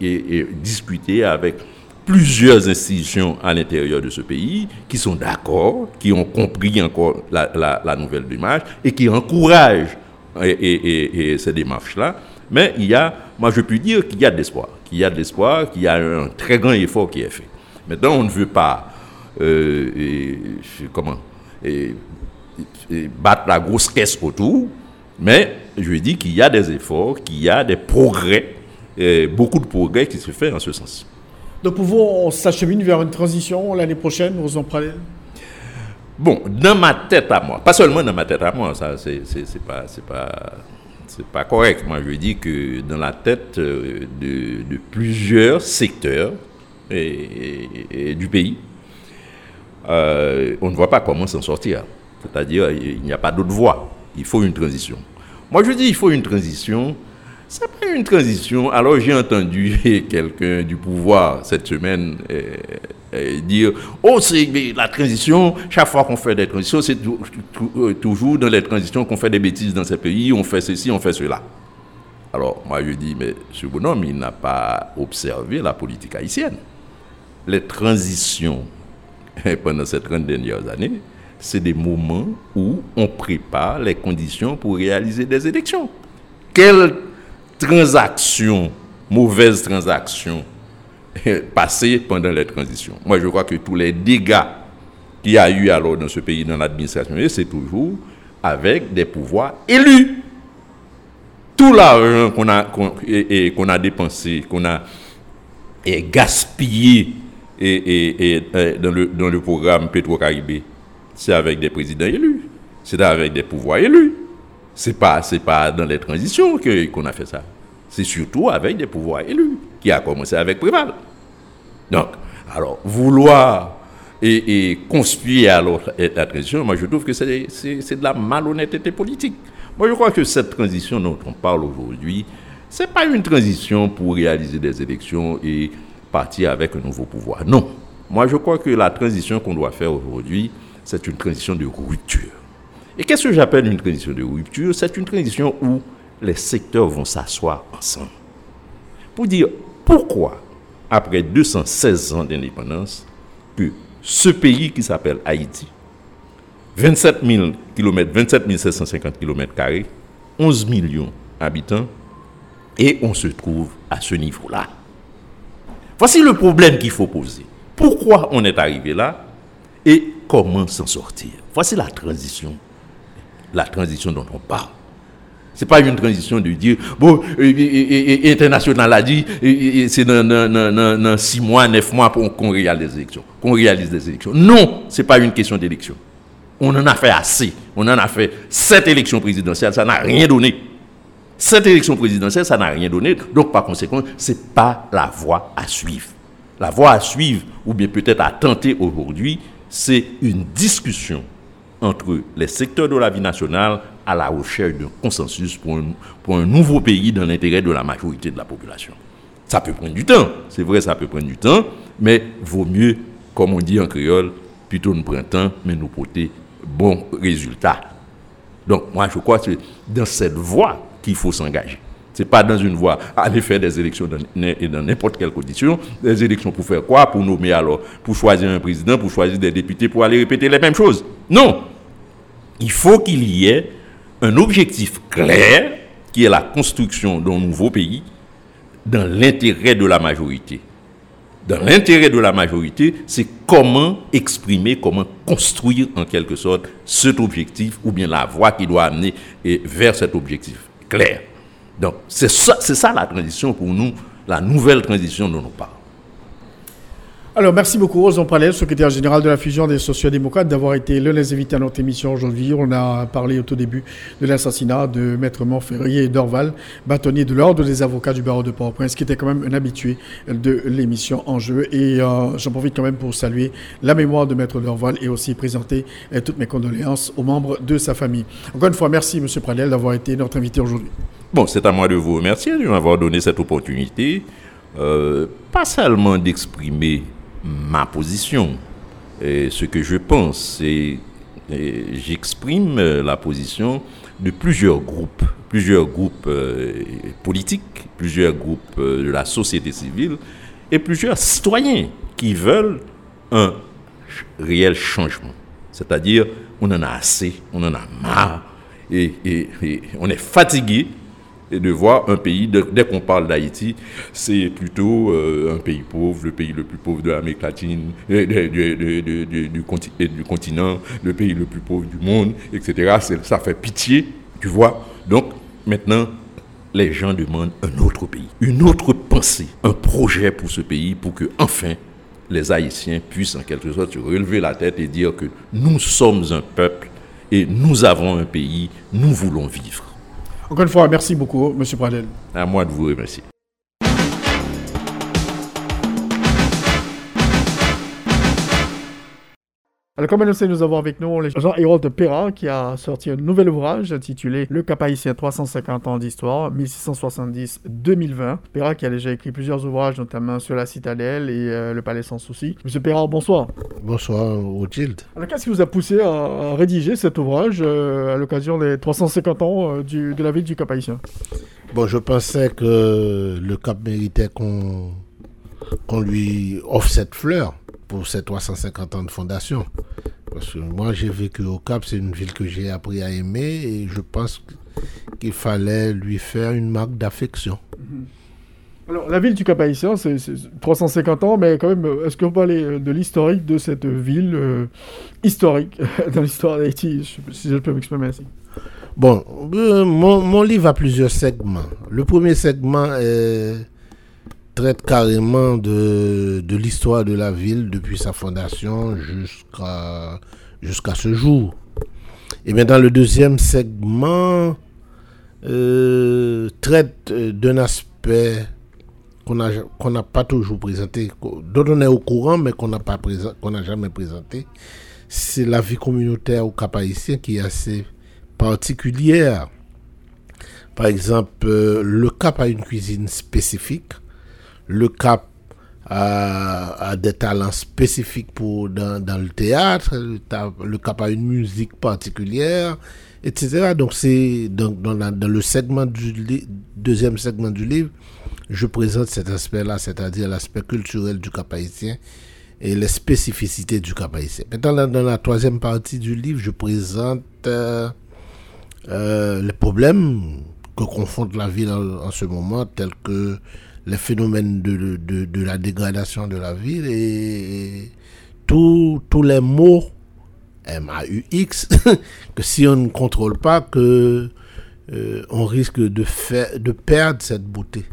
et, et discuté avec plusieurs institutions à l'intérieur de ce pays qui sont d'accord, qui ont compris encore la, la, la nouvelle démarche et qui encouragent et, et, et, et ces démarches-là. Mais il y a, moi, je peux dire qu'il y a de l'espoir, qu'il y a de l'espoir, qu'il y a un très grand effort qui est fait. Maintenant, on ne veut pas... Euh, et, comment et, battre la grosse caisse autour, mais je dis qu'il y a des efforts, qu'il y a des progrès, beaucoup de progrès qui se fait en ce sens. Donc pour vous, on s'achemine vers une transition l'année prochaine, Rosemont Pradel? Bon, dans ma tête à moi, pas seulement dans ma tête à moi, ça c'est, c'est, c'est pas c'est pas c'est pas correct. Moi je dis que dans la tête de, de plusieurs secteurs et, et, et du pays, euh, on ne voit pas comment s'en sortir. C'est-à-dire, il n'y a pas d'autre voie. Il faut une transition. Moi, je dis, il faut une transition. Ce n'est pas une transition. Alors, j'ai entendu quelqu'un du pouvoir cette semaine euh, euh, dire « Oh, c'est la transition. Chaque fois qu'on fait des transitions, c'est tu, tu, toujours dans les transitions qu'on fait des bêtises dans ce pays. On fait ceci, on fait cela. » Alors, moi, je dis « Mais ce bonhomme, il n'a pas observé la politique haïtienne. Les transitions pendant ces trente dernières années, c'est des moments où on prépare les conditions pour réaliser des élections. Quelle transaction, mauvaise transaction, passée pendant les transitions? Moi, je crois que tous les dégâts qu'il y a eu alors dans ce pays, dans l'administration, c'est toujours avec des pouvoirs élus. Tout l'argent qu'on a, qu'on, et, et, qu'on a dépensé, qu'on a et gaspillé et, et, et, et, dans, le, dans le programme Pètro-Caribé, c'est avec des présidents élus, c'est avec des pouvoirs élus. C'est pas, c'est pas dans les transitions que, qu'on a fait ça. C'est surtout avec des pouvoirs élus, qui a commencé avec Privert. Donc, alors, vouloir et, et conspirer alors la transition, moi je trouve que c'est, c'est, c'est de la malhonnêteté politique. Moi je crois que cette transition dont on parle aujourd'hui, c'est pas une transition pour réaliser des élections et partir avec un nouveau pouvoir. Non. Moi je crois que la transition qu'on doit faire aujourd'hui, c'est une transition de rupture. Et qu'est-ce que j'appelle une transition de rupture? C'est une transition où les secteurs vont s'asseoir ensemble. Pour dire pourquoi, après deux cent seize ans d'indépendance, que ce pays qui s'appelle Haïti, vingt-sept mille kilomètres, vingt-sept mille sept cent cinquante kilomètres carrés, onze millions d'habitants, et on se trouve à ce niveau-là. Voici le problème qu'il faut poser. Pourquoi on est arrivé là? Et comment s'en sortir? Voici la transition, la transition dont on parle. Ce n'est pas une transition de dire, bon, euh, euh, euh, international a dit, euh, euh, c'est dans, dans, dans, dans six mois, neuf mois qu'on réalise des élections. Qu'on réalise des élections. Non, ce n'est pas une question d'élection. On en a fait assez. On en a fait sept élections présidentielles, ça n'a rien donné. Cette élection présidentielle, ça n'a rien donné. Donc, par conséquent, ce n'est pas la voie à suivre. La voie à suivre, ou bien peut-être à tenter aujourd'hui, c'est une discussion entre les secteurs de la vie nationale à la recherche d'un consensus pour un, pour un nouveau pays dans l'intérêt de la majorité de la population. Ça peut prendre du temps. C'est vrai, ça peut prendre du temps. Mais vaut mieux, comme on dit en créole, plutôt nous prendre temps, mais nous porter bon résultat. Donc, moi, je crois que c'est dans cette voie qu'il faut s'engager. Ce n'est pas dans une voie aller faire des élections dans, dans n'importe quelle condition. Des élections pour faire quoi? Pour nommer alors, pour choisir un président, pour choisir des députés, pour aller répéter les mêmes choses. Non. Il faut qu'il y ait un objectif clair qui est la construction d'un nouveau pays dans l'intérêt de la majorité. Dans l'intérêt de la majorité, c'est comment exprimer, comment construire en quelque sorte cet objectif ou bien la voie qui doit amener vers cet objectif clair. Donc, c'est ça, c'est ça la transition pour nous, la nouvelle transition dont on parle. Alors, merci beaucoup, Rosemont Pradel, secrétaire général de la fusion des sociodémocrates, d'avoir été l'un des invités à notre émission aujourd'hui. On a parlé au tout début de l'assassinat de maître Monferrier Dorval, bâtonnier de l'ordre des avocats du barreau de Port-au-Prince, qui était quand même un habitué de l'émission En Jeu. Et euh, j'en profite quand même pour saluer la mémoire de maître Dorval et aussi présenter euh, toutes mes condoléances aux membres de sa famille. Encore une fois, merci, M. Pradel, d'avoir été notre invité aujourd'hui. Bon, c'est à moi de vous remercier de m'avoir donné cette opportunité, euh, pas seulement d'exprimer ma position, et ce que je pense, et, et j'exprime la position de plusieurs groupes, plusieurs groupes euh, politiques, plusieurs groupes euh, de la société civile et plusieurs citoyens qui veulent un réel changement. C'est-à-dire, on en a assez, on en a marre et, et, et on est fatigué de voir un pays, de, dès qu'on parle d'Haïti, c'est plutôt euh, un pays pauvre, le pays le plus pauvre de l'Amérique latine, de, de, de, de, de, du, conti, du continent, le pays le plus pauvre du monde, et cetera. C'est, ça fait pitié, tu vois. Donc, maintenant, les gens demandent un autre pays, une autre pensée, un projet pour ce pays, pour que, enfin, les Haïtiens puissent, en quelque sorte, se relever la tête et dire que nous sommes un peuple et nous avons un pays, nous voulons vivre. Encore une fois, merci beaucoup, M. Pradel. À moi de vous remercier. Alors, comme annoncé, nous avons avec nous Jean-Hérold Perra qui a sorti un nouvel ouvrage intitulé « Le Cap-Haïtien, trois cent cinquante ans d'histoire, seize cent soixante-dix à deux mille vingt ». Perra qui a déjà écrit plusieurs ouvrages, notamment sur la Citadelle et euh, le Palais Sans-Souci. Monsieur Perra, bonsoir. Bonsoir, Rothschild. Alors, qu'est-ce qui vous a poussé à, à rédiger cet ouvrage euh, à l'occasion des trois cent cinquante ans euh, du, de la ville du Cap-Haïtien? Bon, je pensais que le Cap méritait qu'on, qu'on lui offre cette fleur pour ces trois cent cinquante ans de fondation. Parce que moi, j'ai vécu au Cap, c'est une ville que j'ai appris à aimer et je pense qu'il fallait lui faire une marque d'affection. Alors, la ville du Cap-Haïtien, c'est, c'est trois cent cinquante ans, mais quand même, est-ce que vous parlez de l'historique de cette ville euh, historique dans l'histoire d'Haïti, si je peux m'exprimer ainsi? Bon, euh, mon, mon livre a plusieurs segments. Le premier segment est... traite carrément de, de l'histoire de la ville depuis sa fondation jusqu'à, jusqu'à ce jour. Et bien dans le deuxième segment, euh, traite d'un aspect qu'on n'a qu'on n'a pas toujours présenté, dont on est au courant mais qu'on n'a pas présent, qu'on n'a jamais présenté. C'est la vie communautaire au Cap-Haïtien qui est assez particulière. Par exemple, euh, le Cap a une cuisine spécifique. Le Cap a, a des talents spécifiques pour, dans, dans le théâtre, le, le Cap a une musique particulière, et cetera. Donc, c'est, donc dans, la, dans le segment du li, deuxième segment du livre, je présente cet aspect-là, c'est-à-dire l'aspect culturel du Cap-Haïtien et les spécificités du Cap-Haïtien. Maintenant, dans, dans la troisième partie du livre, je présente euh, euh, les problèmes que confronte la ville en, en ce moment, tels que les phénomènes de, de, de la dégradation de la ville et tous les mots M A U X que si on ne contrôle pas, que, euh, on risque de, faire, de perdre cette beauté.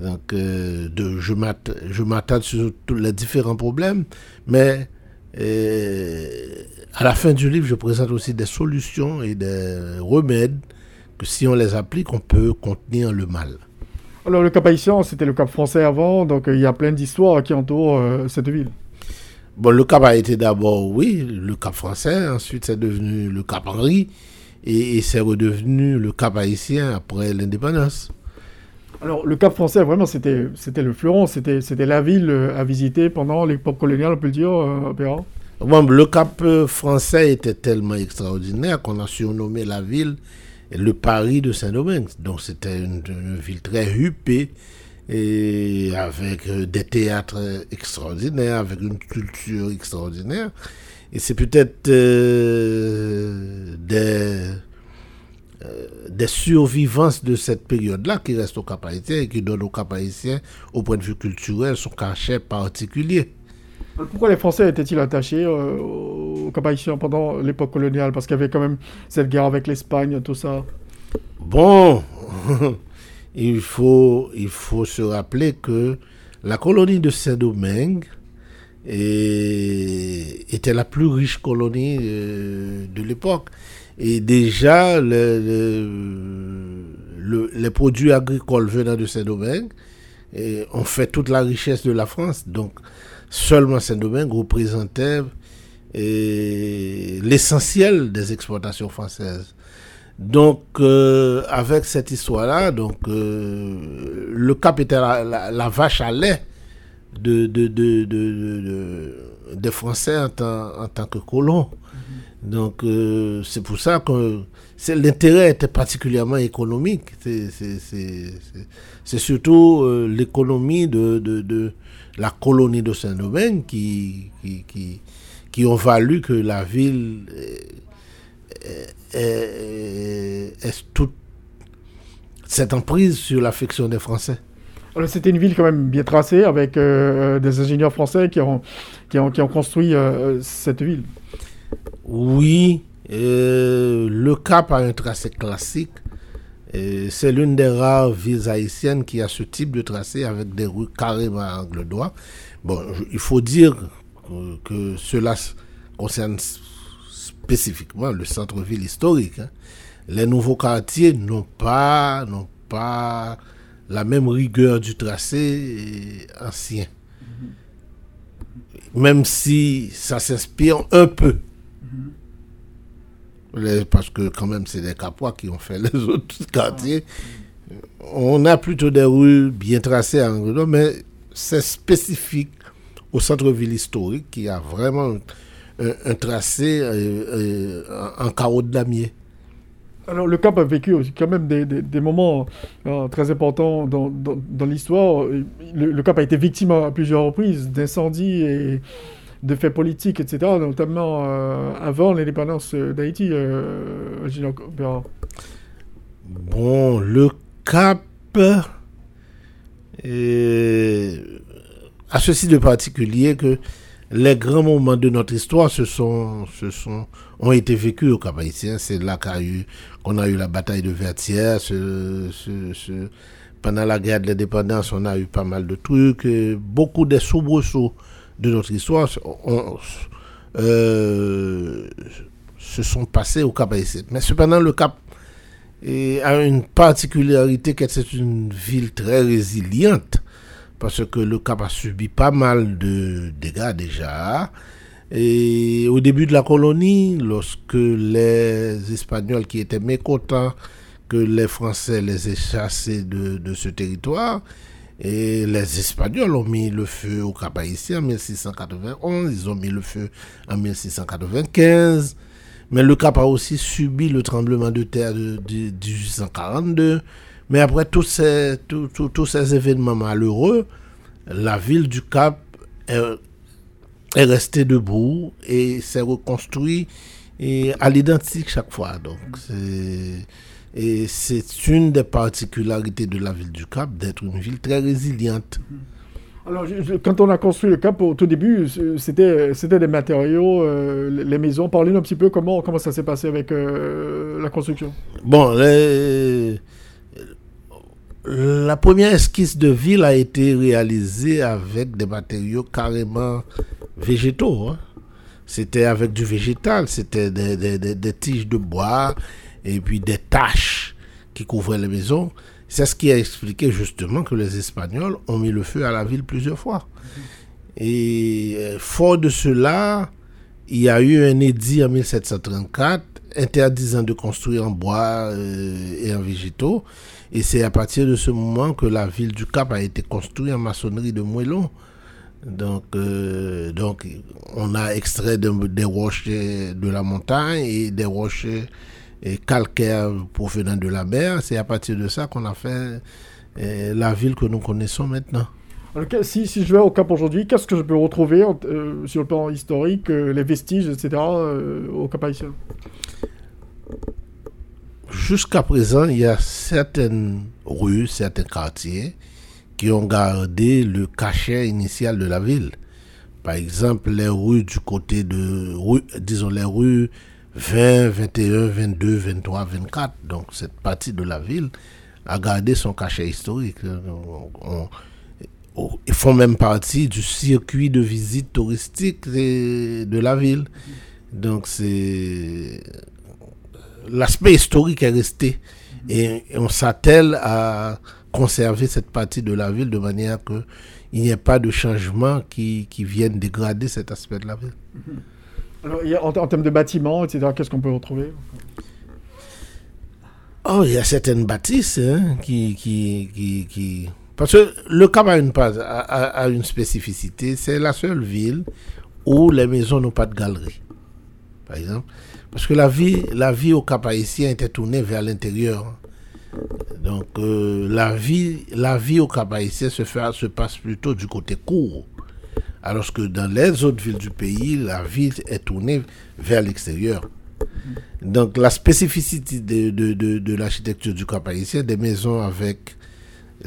Donc, euh, de, je, m'att, je m'attarde sur tous les différents problèmes, mais Et à la fin du livre, je présente aussi des solutions et des remèdes que si on les applique, on peut contenir le mal. Alors le Cap-Haïtien, c'était le Cap-Français avant, donc il y a plein d'histoires qui entourent euh, cette ville. Bon, le Cap a été d'abord, oui, le Cap-Français, ensuite c'est devenu le Cap-Henri, et, et c'est redevenu le Cap-Haïtien après l'indépendance. Alors, le Cap-Français, vraiment, c'était, c'était le fleuron, c'était, c'était la ville à visiter pendant l'époque coloniale, on peut le dire, euh, Perra. Bon, le Cap-Français était tellement extraordinaire qu'on a surnommé la ville le Paris de Saint-Domingue. Donc, c'était une, une ville très huppée, et avec des théâtres extraordinaires, avec une culture extraordinaire. Et c'est peut-être euh, des... des survivances de cette période-là qui restent au Cap-Haïtien et qui donnent au Cap-Haïtien, au point de vue culturel, son cachet particulier. Pourquoi les Français étaient-ils attachés euh, au Cap-Haïtien pendant l'époque coloniale? Parce qu'il y avait quand même cette guerre avec l'Espagne, tout ça. Bon, il faut, il faut se rappeler que la colonie de Saint-Domingue est, était la plus riche colonie euh, de l'époque. Et déjà, le, le, le, les produits agricoles venant de Saint-Domingue ont fait toute la richesse de la France. Donc, seulement Saint-Domingue représentait et, l'essentiel des exportations françaises. Donc, euh, avec cette histoire-là, donc, euh, le Cap était la, la, la vache à lait de, de, de, de, de, de, des Français en tant, en tant que colons. Donc, euh, c'est pour ça que c'est, l'intérêt était particulièrement économique. C'est, c'est, c'est, c'est, c'est surtout euh, l'économie de, de, de la colonie de Saint-Domingue qui, qui, qui, qui ont valu que la ville est, est, est toute cette emprise sur l'affection des Français. Alors, c'était une ville quand même bien tracée avec euh, des ingénieurs français qui ont, qui ont, qui ont construit euh, cette ville. Oui, euh, le Cap a un tracé classique. Et c'est l'une des rares villes haïtiennes qui a ce type de tracé avec des rues carrément à angle droit. Bon, je, il faut dire que, que cela concerne spécifiquement le centre-ville historique. Hein. Les nouveaux quartiers n'ont pas, n'ont pas la même rigueur du tracé ancien. Même si ça s'inspire un peu. Parce que quand même c'est des Capois qui ont fait les autres quartiers. On a plutôt des rues bien tracées à angle droit, mais c'est spécifique au centre-ville historique qui a vraiment un, un tracé euh, euh, en carreau de damier. Alors le Cap a vécu aussi quand même des, des, des moments euh, très importants dans, dans, dans l'histoire. Le, le Cap a été victime à plusieurs reprises d'incendies et de faits politiques, et cetera, notamment euh, avant l'indépendance d'Haïti. Euh, bon, le Cap est... a ceci de particulier que les grands moments de notre histoire se sont, se sont, ont été vécus au Cap-Haïtien. C'est là qu'on a eu la bataille de Vertières. Ce, ce, ce... Pendant la guerre de l'indépendance, on a eu pas mal de trucs. Beaucoup des soubresauts de notre histoire on, euh, se sont passés au Cap-Haïtien. Mais cependant, le Cap a une particularité, que c'est une ville très résiliente, parce que le Cap a subi pas mal de dégâts déjà. Et au début de la colonie, lorsque les Espagnols qui étaient mécontents que les Français les aient chassés de, de ce territoire, et les Espagnols ont mis le feu au Cap-Haïtien en mille six cent quatre-vingt-onze, ils ont mis le feu en mille six cent quatre-vingt-quinze, mais le Cap a aussi subi le tremblement de terre de, de, de dix-huit cent quarante-deux. Mais après tous ces, tout, tout, tous ces événements malheureux, la ville du Cap est, est restée debout et s'est reconstruite et à l'identique chaque fois. Donc c'est... Et c'est une des particularités de la ville du Cap, d'être une ville très résiliente. Alors, je, je, quand on a construit le Cap, au tout début, c'était, c'était des matériaux, euh, les maisons. Parlez-nous un petit peu comment, comment ça s'est passé avec euh, la construction. Bon, les, la première esquisse de ville a été réalisée avec des matériaux carrément végétaux. Hein. C'était avec du végétal, c'était des, des, des, des tiges de bois et puis des taches qui couvraient les maisons. C'est ce qui a expliqué justement que les Espagnols ont mis le feu à la ville plusieurs fois. Et fort de cela, il y a eu un édit en mille sept cent trente-quatre interdisant de construire en bois et en végétaux. Et c'est à partir de ce moment que la ville du Cap a été construite en maçonnerie de moellons. Donc, euh, donc, on a extrait de, des rochers de la montagne et des rochers et calcaires provenant de la mer. C'est à partir de ça qu'on a fait euh, la ville que nous connaissons maintenant. Alors, si, si je vais au Cap aujourd'hui, qu'est-ce que je peux retrouver euh, sur le plan historique, euh, les vestiges, et cetera, euh, au Cap-Haïtien ? Jusqu'à présent, il y a certaines rues, certains quartiers qui ont gardé le cachet initial de la ville. Par exemple, les rues du côté de, rue, disons les rues vingt, vingt et un, vingt-deux, vingt-trois, vingt-quatre, donc cette partie de la ville a gardé son cachet historique. On, on, ils font même partie du circuit de visite touristique de, de la ville. Donc c'est, l'aspect historique est resté et, et on s'attelle à conserver cette partie de la ville de manière qu'il n'y ait pas de changement qui, qui vienne dégrader cet aspect de la ville. Alors, en, en termes de bâtiments, et cetera, qu'est-ce qu'on peut retrouver ? Oh, il y a certaines bâtisses hein, qui, qui, qui, qui... Parce que le Cap a une, a, a une spécificité, c'est la seule ville où les maisons n'ont pas de galerie, par exemple. Parce que la vie, la vie au Cap-Haïtien était tournée vers l'intérieur. Donc, euh, la, vie, la vie au Cap-Haïtien se, se passe plutôt du côté court, alors que dans les autres villes du pays, la ville est tournée vers l'extérieur. Donc, la spécificité de, de, de, de l'architecture du Cap-Haïtien, des maisons avec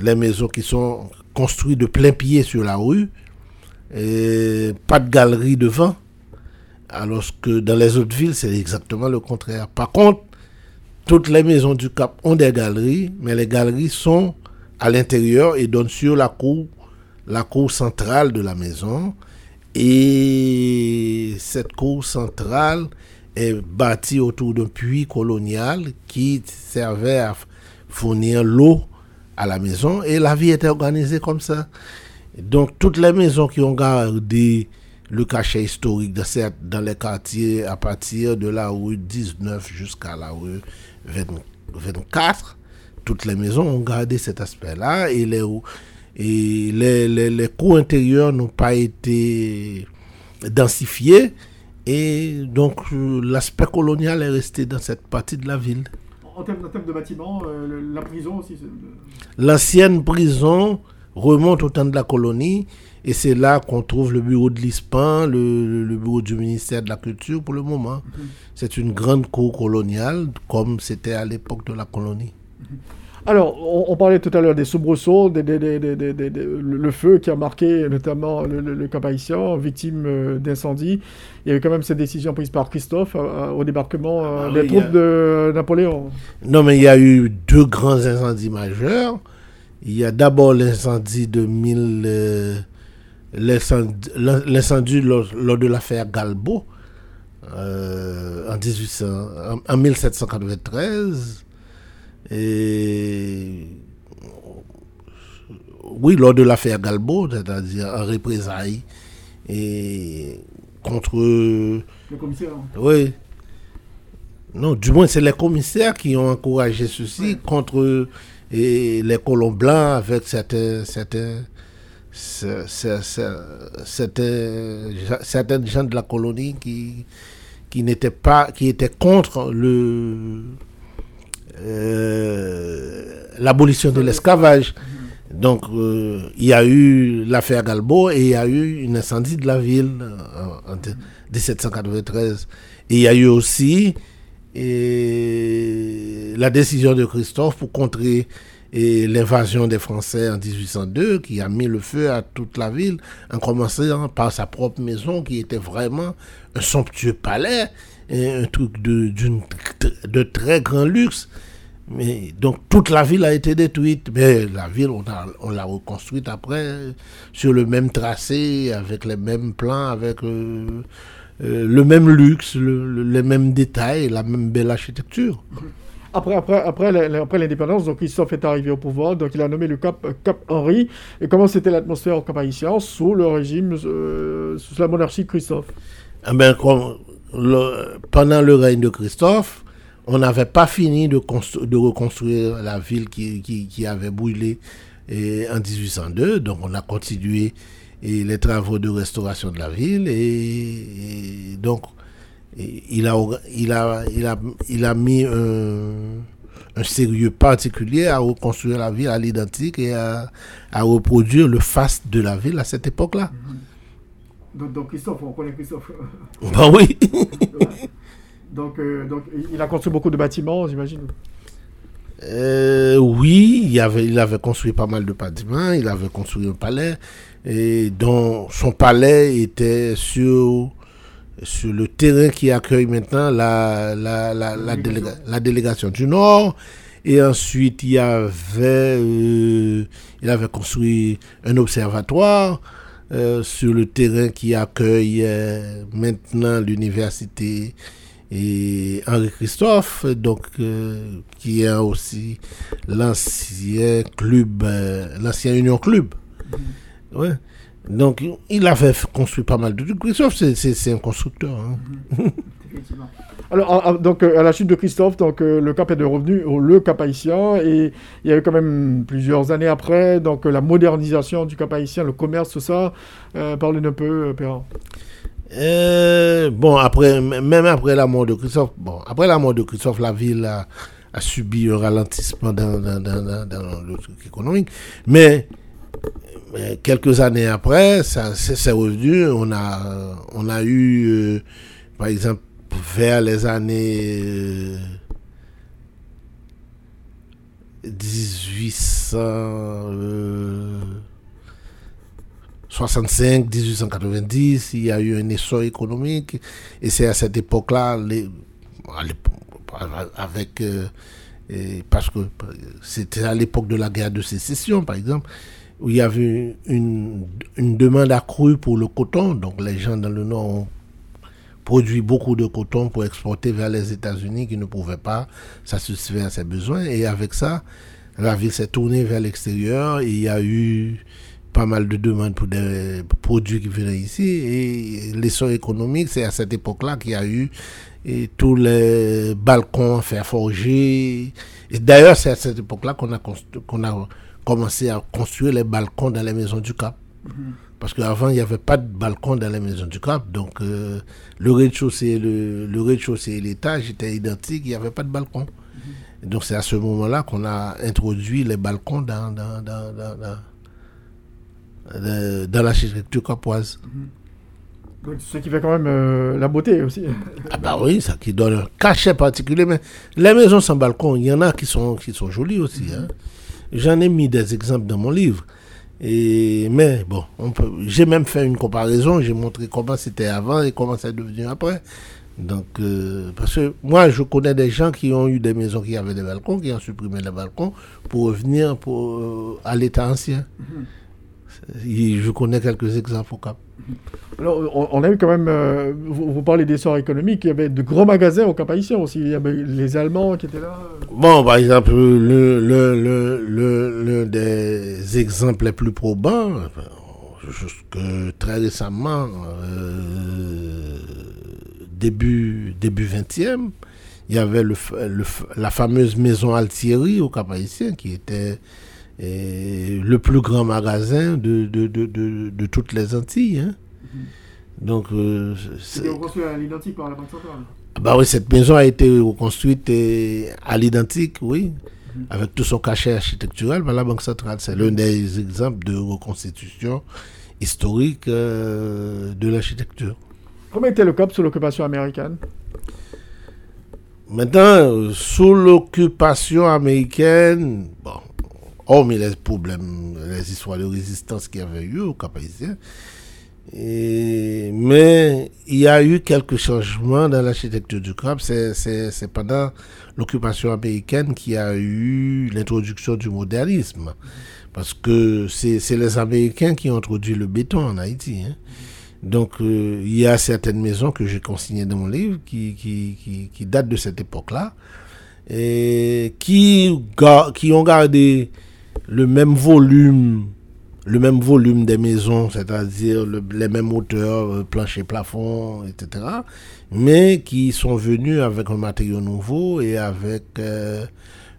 les maisons qui sont construites de plein pied sur la rue, et pas de galerie devant, alors que dans les autres villes, c'est exactement le contraire. Par contre, toutes les maisons du Cap ont des galeries, mais les galeries sont à l'intérieur et donnent sur la cour, la cour centrale de la maison. Et cette cour centrale est bâtie autour d'un puits colonial qui servait à fournir l'eau à la maison. Et la vie était organisée comme ça. Donc toutes les maisons qui ont gardé le cachet historique de cette, dans les quartiers à partir de la rue dix-neuf jusqu'à la rue vingt, vingt-quatre, toutes les maisons ont gardé cet aspect-là et les, et les, les, les cours intérieurs n'ont pas été densifiés et donc l'aspect colonial est resté dans cette partie de la ville. En termes, en termes de bâtiments, euh, la prison aussi c'est... L'ancienne prison remonte au temps de la colonie. Et c'est là qu'on trouve le bureau de l'I S P A N, le, le bureau du ministère de la Culture pour le moment. Mm-hmm. C'est une grande cour coloniale, comme c'était à l'époque de la colonie. Mm-hmm. Alors, on, on parlait tout à l'heure des soubresauts, des, des, des, des, des, des, des, le feu qui a marqué notamment le, le, le Cap-Haïtien, victime d'incendie. Il y a eu quand même cette décision prise par Christophe euh, au débarquement euh, ah, des troupes a... de Napoléon. Non, mais il y a eu deux grands incendies majeurs. Il y a d'abord l'incendie de mille... Euh, L'incendie, l'incendie lors, lors de l'affaire Galbo euh, en, dix-huit cents, en, en mille sept cent quatre-vingt-treize et oui lors de l'affaire Galbo, c'est-à-dire en représailles et contre le commissaire. Oui. Non, du moins c'est les commissaires qui ont encouragé ceci ouais. contre et les colons blancs avec certains certains C'est, c'est, c'est, c'était certaines gens de la colonie qui qui n'étaient pas qui étaient contre le euh, l'abolition de l'esclavage. Donc euh, il y a eu l'affaire Galbo et il y a eu un incendie de la ville en, en dix-sept cent quatre-vingt-treize et il y a eu aussi et, la décision de Christophe pour contrer et l'invasion des Français en dix-huit cent deux qui a mis le feu à toute la ville en commençant par sa propre maison qui était vraiment un somptueux palais, un truc de, d'une, de très grand luxe. Mais, donc toute la ville a été détruite, mais la ville on, a, on l'a reconstruite après sur le même tracé, avec les mêmes plans, avec euh, euh, le même luxe, le, le, les mêmes détails, la même belle architecture. Après, après, après, après l'indépendance, donc Christophe est arrivé au pouvoir, donc il a nommé le Cap, Cap Henri. Et comment c'était l'atmosphère au Cap-Haïtien sous le régime, euh, sous la monarchie de Christophe? Eh bien, quand, le, pendant le règne de Christophe, on n'avait pas fini de, constru- de reconstruire la ville qui, qui, qui avait brûlé et, en dix-huit cent deux. Donc on a continué et, les travaux de restauration de la ville. Et, et donc et, il, a, il, a, il, a, il a mis un, un sérieux particulier à reconstruire la ville à l'identique et à, à reproduire le faste de la ville à cette époque-là. Donc, donc Christophe, on connaît Christophe. Ben oui. Donc, euh, donc, il a construit beaucoup de bâtiments, j'imagine. Euh, oui, il avait, il avait construit pas mal de bâtiments, il avait construit un palais, et dont son palais était sur, sur le terrain qui accueille maintenant la, la, la, la, déléga, la délégation du Nord. Et ensuite, il avait, euh, il avait construit un observatoire euh, sur le terrain qui accueille euh, maintenant l'université et Henri Christophe, donc euh, qui est aussi l'ancien club, euh, l'ancien Union Club. Mm-hmm. Ouais. Donc il avait construit pas mal de trucs. Christophe, c'est, c'est, c'est un constructeur. Hein. Mm-hmm. Effectivement. Alors, à, donc à la chute de Christophe, donc le Cap est de revenu au le Cap-Haïtien, et il y a eu quand même plusieurs années après, donc la modernisation du Cap-Haïtien, le commerce, tout ça. Euh, parlez un peu, Perra. Euh, bon, après, même après la mort de Christophe, bon, après la mort de Christophe, la ville a, a subi un ralentissement dans, dans, dans, dans le truc économique. Mais, mais quelques années après, ça s'est revenu. On a, on a eu, euh, par exemple, vers les années euh, dix-huit cents soixante-cinq, dix-huit cent quatre-vingt-dix, il y a eu un essor économique, et c'est à cette époque-là, les, avec, euh, et parce que c'était à l'époque de la guerre de sécession, par exemple, où il y avait une, une demande accrue pour le coton, donc les gens dans le Nord ont produit beaucoup de coton pour exporter vers les États-Unis qui ne pouvaient pas satisfaire à ces besoins, et avec ça, la ville s'est tournée vers l'extérieur, et il y a eu pas mal de demandes pour des produits qui venaient ici, et l'essor économique, c'est à cette époque-là qu'il y a eu et tous les balcons en fer forgé. Et d'ailleurs, c'est à cette époque-là qu'on a, constru- qu'on a commencé à construire les balcons dans les maisons du Cap. Mm-hmm. Parce qu'avant, il n'y avait pas de balcons dans les maisons du Cap, donc euh, le rez-de-chaussée, le, le rez-de-chaussée et l'étage étaient identiques, il n'y avait pas de balcons. Mm-hmm. Donc c'est à ce moment-là qu'on a introduit les balcons dans... dans, dans, dans, dans dans l'architecture capoise. Donc, ce qui fait quand même euh, la beauté aussi. Ah bah oui, ça qui donne un cachet particulier. Mais les maisons sans balcon, il y en a qui sont, qui sont jolies aussi. Mm-hmm. Hein. J'en ai mis des exemples dans mon livre. Et, mais bon, on peut, j'ai même fait une comparaison, j'ai montré comment c'était avant et comment c'est devenu après. Donc, euh, parce que moi, je connais des gens qui ont eu des maisons qui avaient des balcons, qui ont supprimé les balcons pour revenir pour, euh, à l'état ancien. Mm-hmm. Je connais quelques exemples au Cap. Alors, on, on a eu quand même, euh, vous, vous parlez d'essor économique, il y avait de gros magasins au Cap-Haïtien aussi, il y avait les Allemands qui étaient là. Bon, par exemple, le, le, le, le, l'un des exemples les plus probants, jusque très récemment, euh, début, début vingtième, il y avait le, le, la fameuse maison Altieri au Cap-Haïtien qui était... Et le plus grand magasin de, de, de, de, de toutes les Antilles. Hein. Mm-hmm. Donc, euh, c'est reconstruit à l'identique par la Banque Centrale. Bah oui, cette maison a été reconstruite à l'identique, oui, mm-hmm. avec tout son cachet architectural par la Banque Centrale. C'est l'un des exemples de reconstitution historique euh, de l'architecture. Comment était le Cap sous l'occupation américaine? Maintenant, sous l'occupation américaine, bon. Hormis les problèmes, les histoires de résistance qu'il y avait eu au Cap-Haïtien. Mais il y a eu quelques changements dans l'architecture du Cap. C'est, c'est, c'est pendant l'occupation américaine qu'il y a eu l'introduction du modernisme. Parce que c'est, c'est les Américains qui ont introduit le béton en Haïti. Hein. Donc, euh, il y a certaines maisons que j'ai consignées dans mon livre qui, qui, qui, qui datent de cette époque-là et qui, qui ont gardé le même volume, le même volume des maisons, c'est-à-dire le, les mêmes hauteurs, plancher, plafond, et cetera, mais qui sont venus avec un matériau nouveau et avec euh,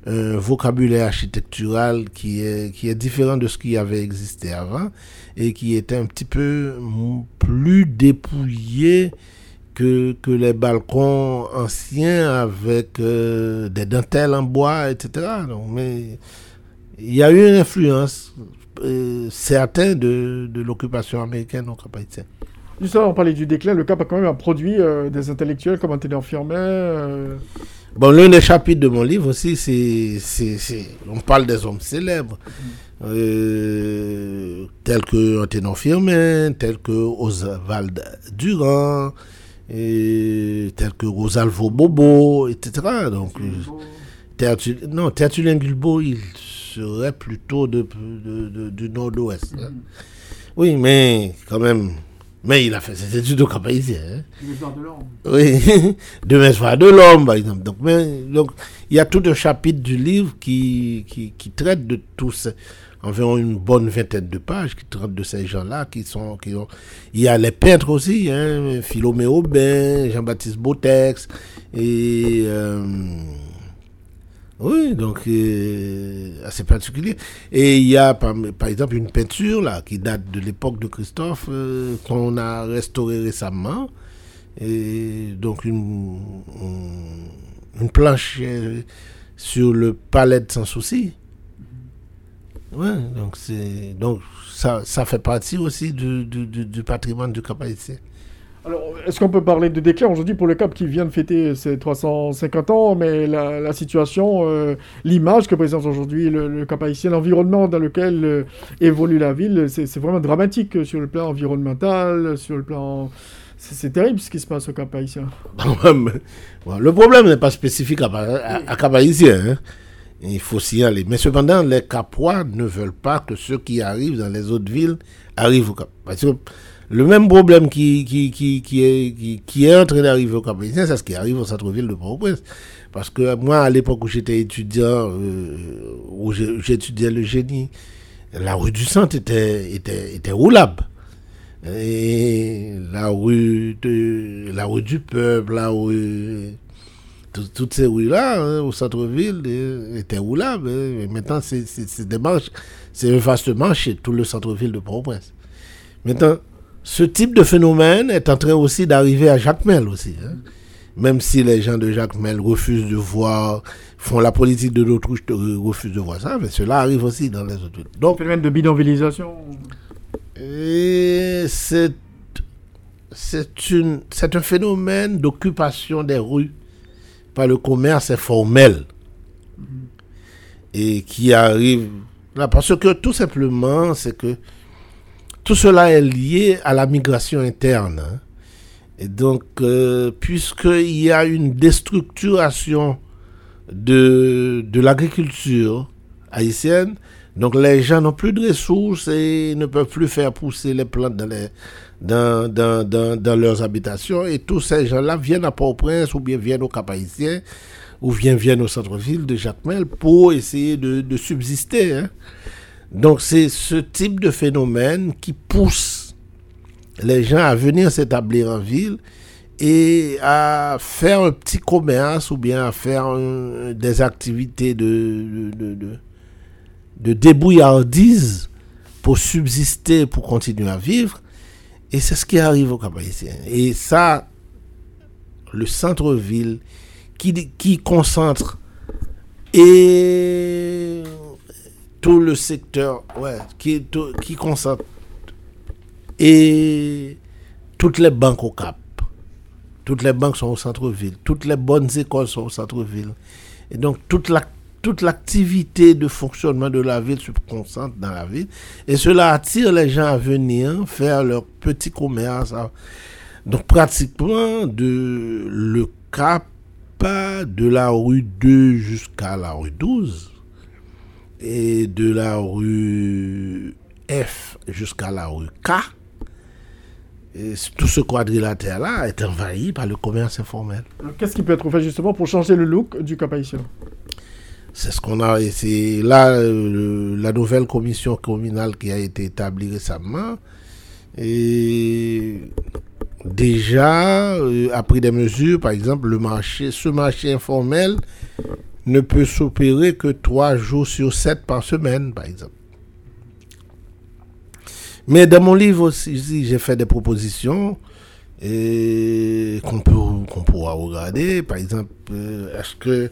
un vocabulaire architectural qui est, qui est différent de ce qui avait existé avant et qui était un petit peu plus dépouillé que, que les balcons anciens avec euh, des dentelles en bois, et cetera. Donc, mais il y a eu une influence euh, certaine de, de l'occupation américaine au Cap-Haïtien. Justement, on parlait du déclin, le Cap a quand même produit euh, des intellectuels comme Antonin Firmin. Euh... Bon, l'un des chapitres de mon livre aussi, c'est, c'est, c'est on parle des hommes célèbres, mmh. euh, tels que Antonin Firmin, tels que Oswald Durand, et, tels que Rosalvo Bobo, et cetera. Donc, Tertulli, non, Tertullien Gulbo, il serait plutôt de, de, de, du nord-ouest. Hein. Mmh. Oui, mais quand même. Mais il a fait ses études au Cap-Haïtien. Hein? De l'homme. Oui, de l'histoire de l'homme, par exemple. Donc, mais, donc, il y a tout un chapitre du livre qui, qui, qui traite de tous, environ une bonne vingtaine de pages, qui traite de ces gens-là, qui sont, qui ont... Il y a les peintres aussi, hein, Philomé Aubin, Jean-Baptiste Beautex, et... Euh, oui, donc euh, assez particulier. Et il y a par, par exemple une peinture là qui date de l'époque de Christophe euh, qu'on a restaurée récemment. Et donc une, une planche euh, sur le palais de Sans-Souci. Ouais, donc c'est donc ça ça fait partie aussi du du, du patrimoine du Cap-Haïtien. Alors, est-ce qu'on peut parler de déclin aujourd'hui pour le Cap qui vient de fêter ses trois cent cinquante ans, mais la, la situation, euh, l'image que présente aujourd'hui le, le Cap-Haïtien, l'environnement dans lequel euh, évolue la ville, c'est, c'est vraiment dramatique sur le plan environnemental, sur le plan... C'est, c'est terrible ce qui se passe au Cap-Haïtien. Le problème n'est pas spécifique à, à, à Cap-Haïtien, hein. Il faut s'y aller. Mais cependant, les Capois ne veulent pas que ceux qui arrivent dans les autres villes arrivent au Cap. Parce que le même problème qui, qui, qui, qui, est, qui, qui est en train d'arriver au Cap-Haïtien, c'est ce qui arrive au centre-ville de Port-au-Prince. Parce que moi, à l'époque où j'étais étudiant, euh, où j'étudiais le génie, la rue du Centre était, était, était roulable. Et la rue, de, la rue du Peuple, la rue... Tout, toutes ces rues-là, hein, au centre-ville, étaient roulables. Hein. Et maintenant, c'est, c'est, c'est des marches, c'est un vaste marché, tout le centre-ville de Port-au-Prince. Maintenant... Ce type de phénomène est en train aussi d'arriver à Jacmel aussi. Hein. Même si les gens de Jacmel refusent de voir, font la politique de l'autruche, refusent de voir ça, mais cela arrive aussi dans les autres villes. Donc, le phénomène de bidonvillisation et c'est, c'est, une, c'est un phénomène d'occupation des rues par le commerce informel et qui arrive là. Parce que tout simplement, c'est que tout cela est lié à la migration interne. Hein. Et donc, euh, puisqu'il y a une déstructuration de, de l'agriculture haïtienne, donc les gens n'ont plus de ressources et ne peuvent plus faire pousser les plantes dans, les, dans, dans, dans, dans leurs habitations. Et tous ces gens-là viennent à Port-au-Prince ou bien viennent au Cap-Haïtien ou bien viennent au centre-ville de Jacmel pour essayer de, de subsister. Hein. Donc, c'est ce type de phénomène qui pousse les gens à venir s'établir en ville et à faire un petit commerce ou bien à faire un, des activités de, de, de, de débrouillardise pour subsister, pour continuer à vivre. Et c'est ce qui arrive au Cap-Haïtien. Et ça, le centre-ville qui, qui concentre et... tout le secteur ouais, qui, tout, qui concentre et toutes les banques au Cap. Toutes les banques sont au centre-ville. Toutes les bonnes écoles sont au centre-ville. Et donc, toute, la, toute l'activité de fonctionnement de la ville se concentre dans la ville. Et cela attire les gens à venir faire leur petit commerce. Donc, pratiquement, de le Cap de la rue deux jusqu'à la rue douze, et de la rue F jusqu'à la rue K, Et tout ce quadrilatère-là est envahi par le commerce informel. Qu'est-ce qui peut être fait justement pour changer le look du Cap-Haïtien ? C'est ce qu'on a essayé. Là, euh, la nouvelle commission communale qui a été établie récemment et déjà euh, a pris des mesures. Par exemple, le marché, ce marché informel ne peut s'opérer que trois jours sur sept par semaine, par exemple. Mais dans mon livre aussi, j'ai fait des propositions et qu'on peut, qu'on pourra regarder. Par exemple, est-ce que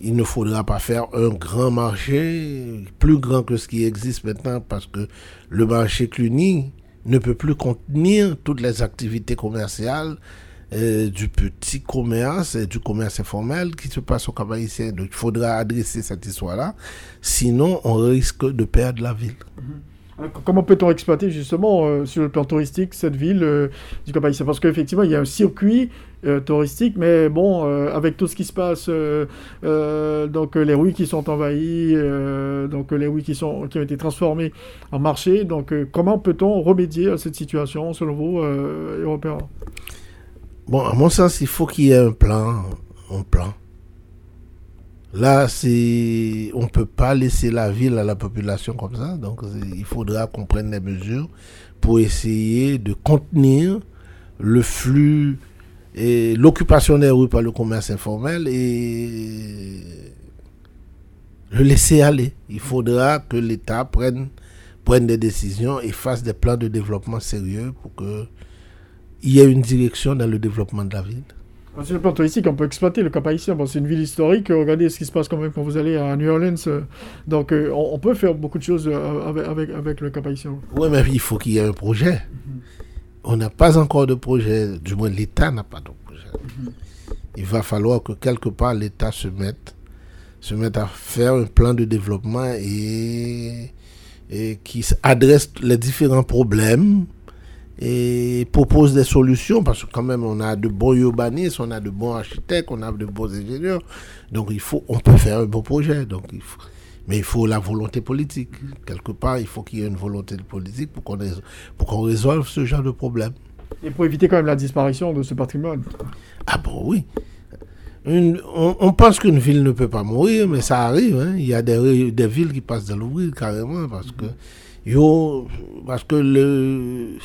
il ne faudra pas faire un grand marché, plus grand que ce qui existe maintenant, parce que le marché Cluny ne peut plus contenir toutes les activités commerciales euh, du petit commerce et du commerce informel qui se passe au Cap-Haïtien. Donc, il faudra adresser cette histoire-là, sinon on risque de perdre la ville. Comment peut-on exploiter justement euh, sur le plan touristique cette ville euh, du Cap-Haïtien ? Parce qu'effectivement, il y a un circuit Euh, touristique, mais bon, euh, avec tout ce qui se passe, euh, euh, donc euh, les rues qui sont envahies, euh, donc euh, les rues qui sont qui ont été transformées en marché. Donc, euh, comment peut-on remédier à cette situation selon vous, euh, européens ? Bon, à mon sens, il faut qu'il y ait un plan, un plan. Là, c'est, on peut pas laisser la ville à la population comme ça. Donc, il faudra qu'on prenne des mesures pour essayer de contenir le flux. Et l'occupation des rues par le commerce informel et le laisser aller. Il faudra que l'État prenne, prenne des décisions et fasse des plans de développement sérieux pour qu'il y ait une direction dans le développement de la ville. Sur le plan touristique, on peut exploiter le Cap-Haïtien. Bon, c'est une ville historique. Regardez ce qui se passe quand même quand vous allez à New Orleans. Donc, on, on peut faire beaucoup de choses avec, avec, avec le Cap-Haïtien. Oui, mais il faut qu'il y ait un projet. Mm-hmm. On n'a pas encore de projet, du moins l'État n'a pas de projet. Il va falloir que quelque part l'État se mette, se mette à faire un plan de développement et, et qui adresse les différents problèmes et propose des solutions, parce que quand même on a de bons urbanistes, on a de bons architectes, on a de bons ingénieurs, donc il faut, on peut faire un bon projet, donc il faut... Mais il faut la volonté politique. Quelque part, il faut qu'il y ait une volonté politique pour qu'on, résolve, pour qu'on résolve ce genre de problème. Et pour éviter quand même la disparition de ce patrimoine. Ah bon, oui. Une, on, on pense qu'une ville ne peut pas mourir, mais ça arrive. Hein. Il y a des, des villes qui passent dans l'oubli carrément parce que, yo, parce que le,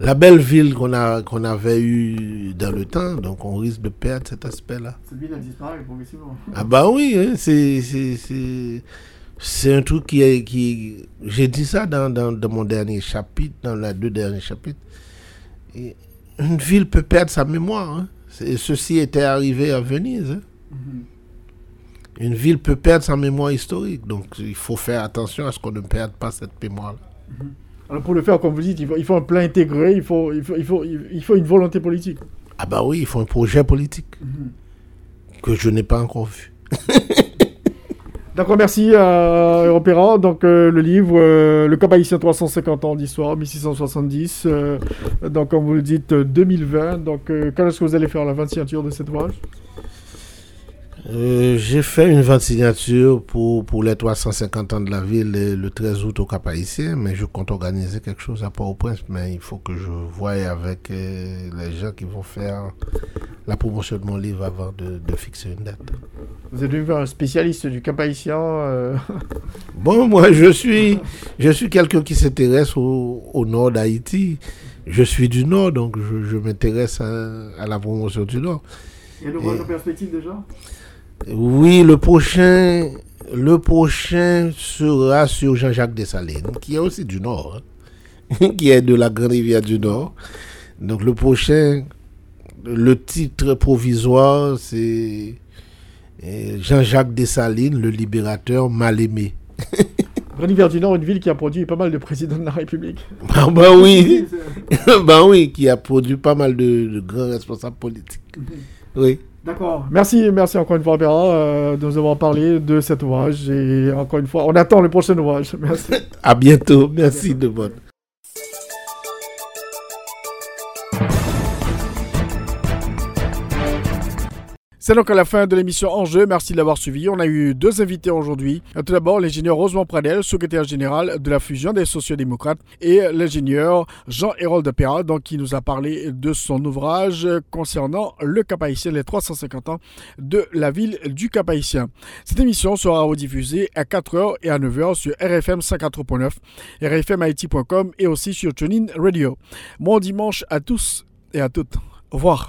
la belle ville qu'on, a, qu'on avait eue dans le temps, donc on risque de perdre cet aspect-là. Cette ville a disparu progressivement. Ah bah oui, hein, c'est, c'est, c'est, c'est un truc qui est... Qui, j'ai dit ça dans, dans, dans mon dernier chapitre, dans les deux derniers chapitres. Et une ville peut perdre sa mémoire. Hein. C'est, ceci était arrivé à Venise. Hein. Mm-hmm. Une ville peut perdre sa mémoire historique, donc il faut faire attention à ce qu'on ne perde pas cette mémoire-là. Mm-hmm. Alors pour le faire, comme vous dites, il faut, il faut un plan intégré, il faut, il, faut, il, faut, il faut une volonté politique. Ah bah oui, il faut un projet politique mm-hmm. que je n'ai pas encore vu. D'accord, merci à Hérold Perra. Donc, euh, le livre euh, Le Cap-Haïtien trois cent cinquante ans d'histoire, mille six cent soixante-dix. Euh, donc, comme vous le dites, deux mille vingt. Donc, euh, quand est-ce que vous allez faire la vingt signatures de cette page? euh, J'ai fait une vingt signatures pour, pour les trois cent cinquante ans de la ville le, le treize août au Cap-Haïtien, mais je compte organiser quelque chose à Port-au-Prince. Mais il faut que je voie avec euh, les gens qui vont faire la promotion de mon livre avant de, de fixer une date. Vous êtes devenu un spécialiste du Cap-Haïtien. Euh... Bon, moi, je suis, je suis quelqu'un qui s'intéresse au, au nord d'Haïti. Je suis du nord, donc je, je m'intéresse à, à la promotion du nord. Et le prochain perspective déjà ? Oui, le prochain, le prochain sera sur Jean-Jacques Dessalines, qui est aussi du nord, hein, qui est de la Grande Rivière du Nord. Donc le prochain, le titre provisoire, c'est... Et Jean-Jacques Dessalines, le libérateur mal aimé. Grande Rivière du Nord, une ville qui a produit pas mal de présidents de la République. Ah bah oui, bah oui, qui a produit pas mal de, de grands responsables politiques. Oui. D'accord. Merci, merci encore une fois, Perra, euh, de nous avoir parlé de cet ouvrage. Et encore une fois, on attend le prochain ouvrage. Merci. À bientôt. Merci, à bientôt. De bonne. C'est donc à la fin de l'émission Enjeu. Merci de l'avoir suivi. On a eu deux invités aujourd'hui. Tout d'abord, l'ingénieur Rosemont Pradel, secrétaire général de la fusion des sociodémocrates, et l'ingénieur Jean-Hérold Perra, donc qui nous a parlé de son ouvrage concernant le Cap-Haïtien, les trois cent cinquante ans de la ville du Cap-Haïtien. Cette émission sera rediffusée à quatre heures et à neuf heures sur R F M cinquante-quatre point neuf, r f m haïti point com et aussi sur TuneIn Radio. Bon dimanche à tous et à toutes. Au revoir.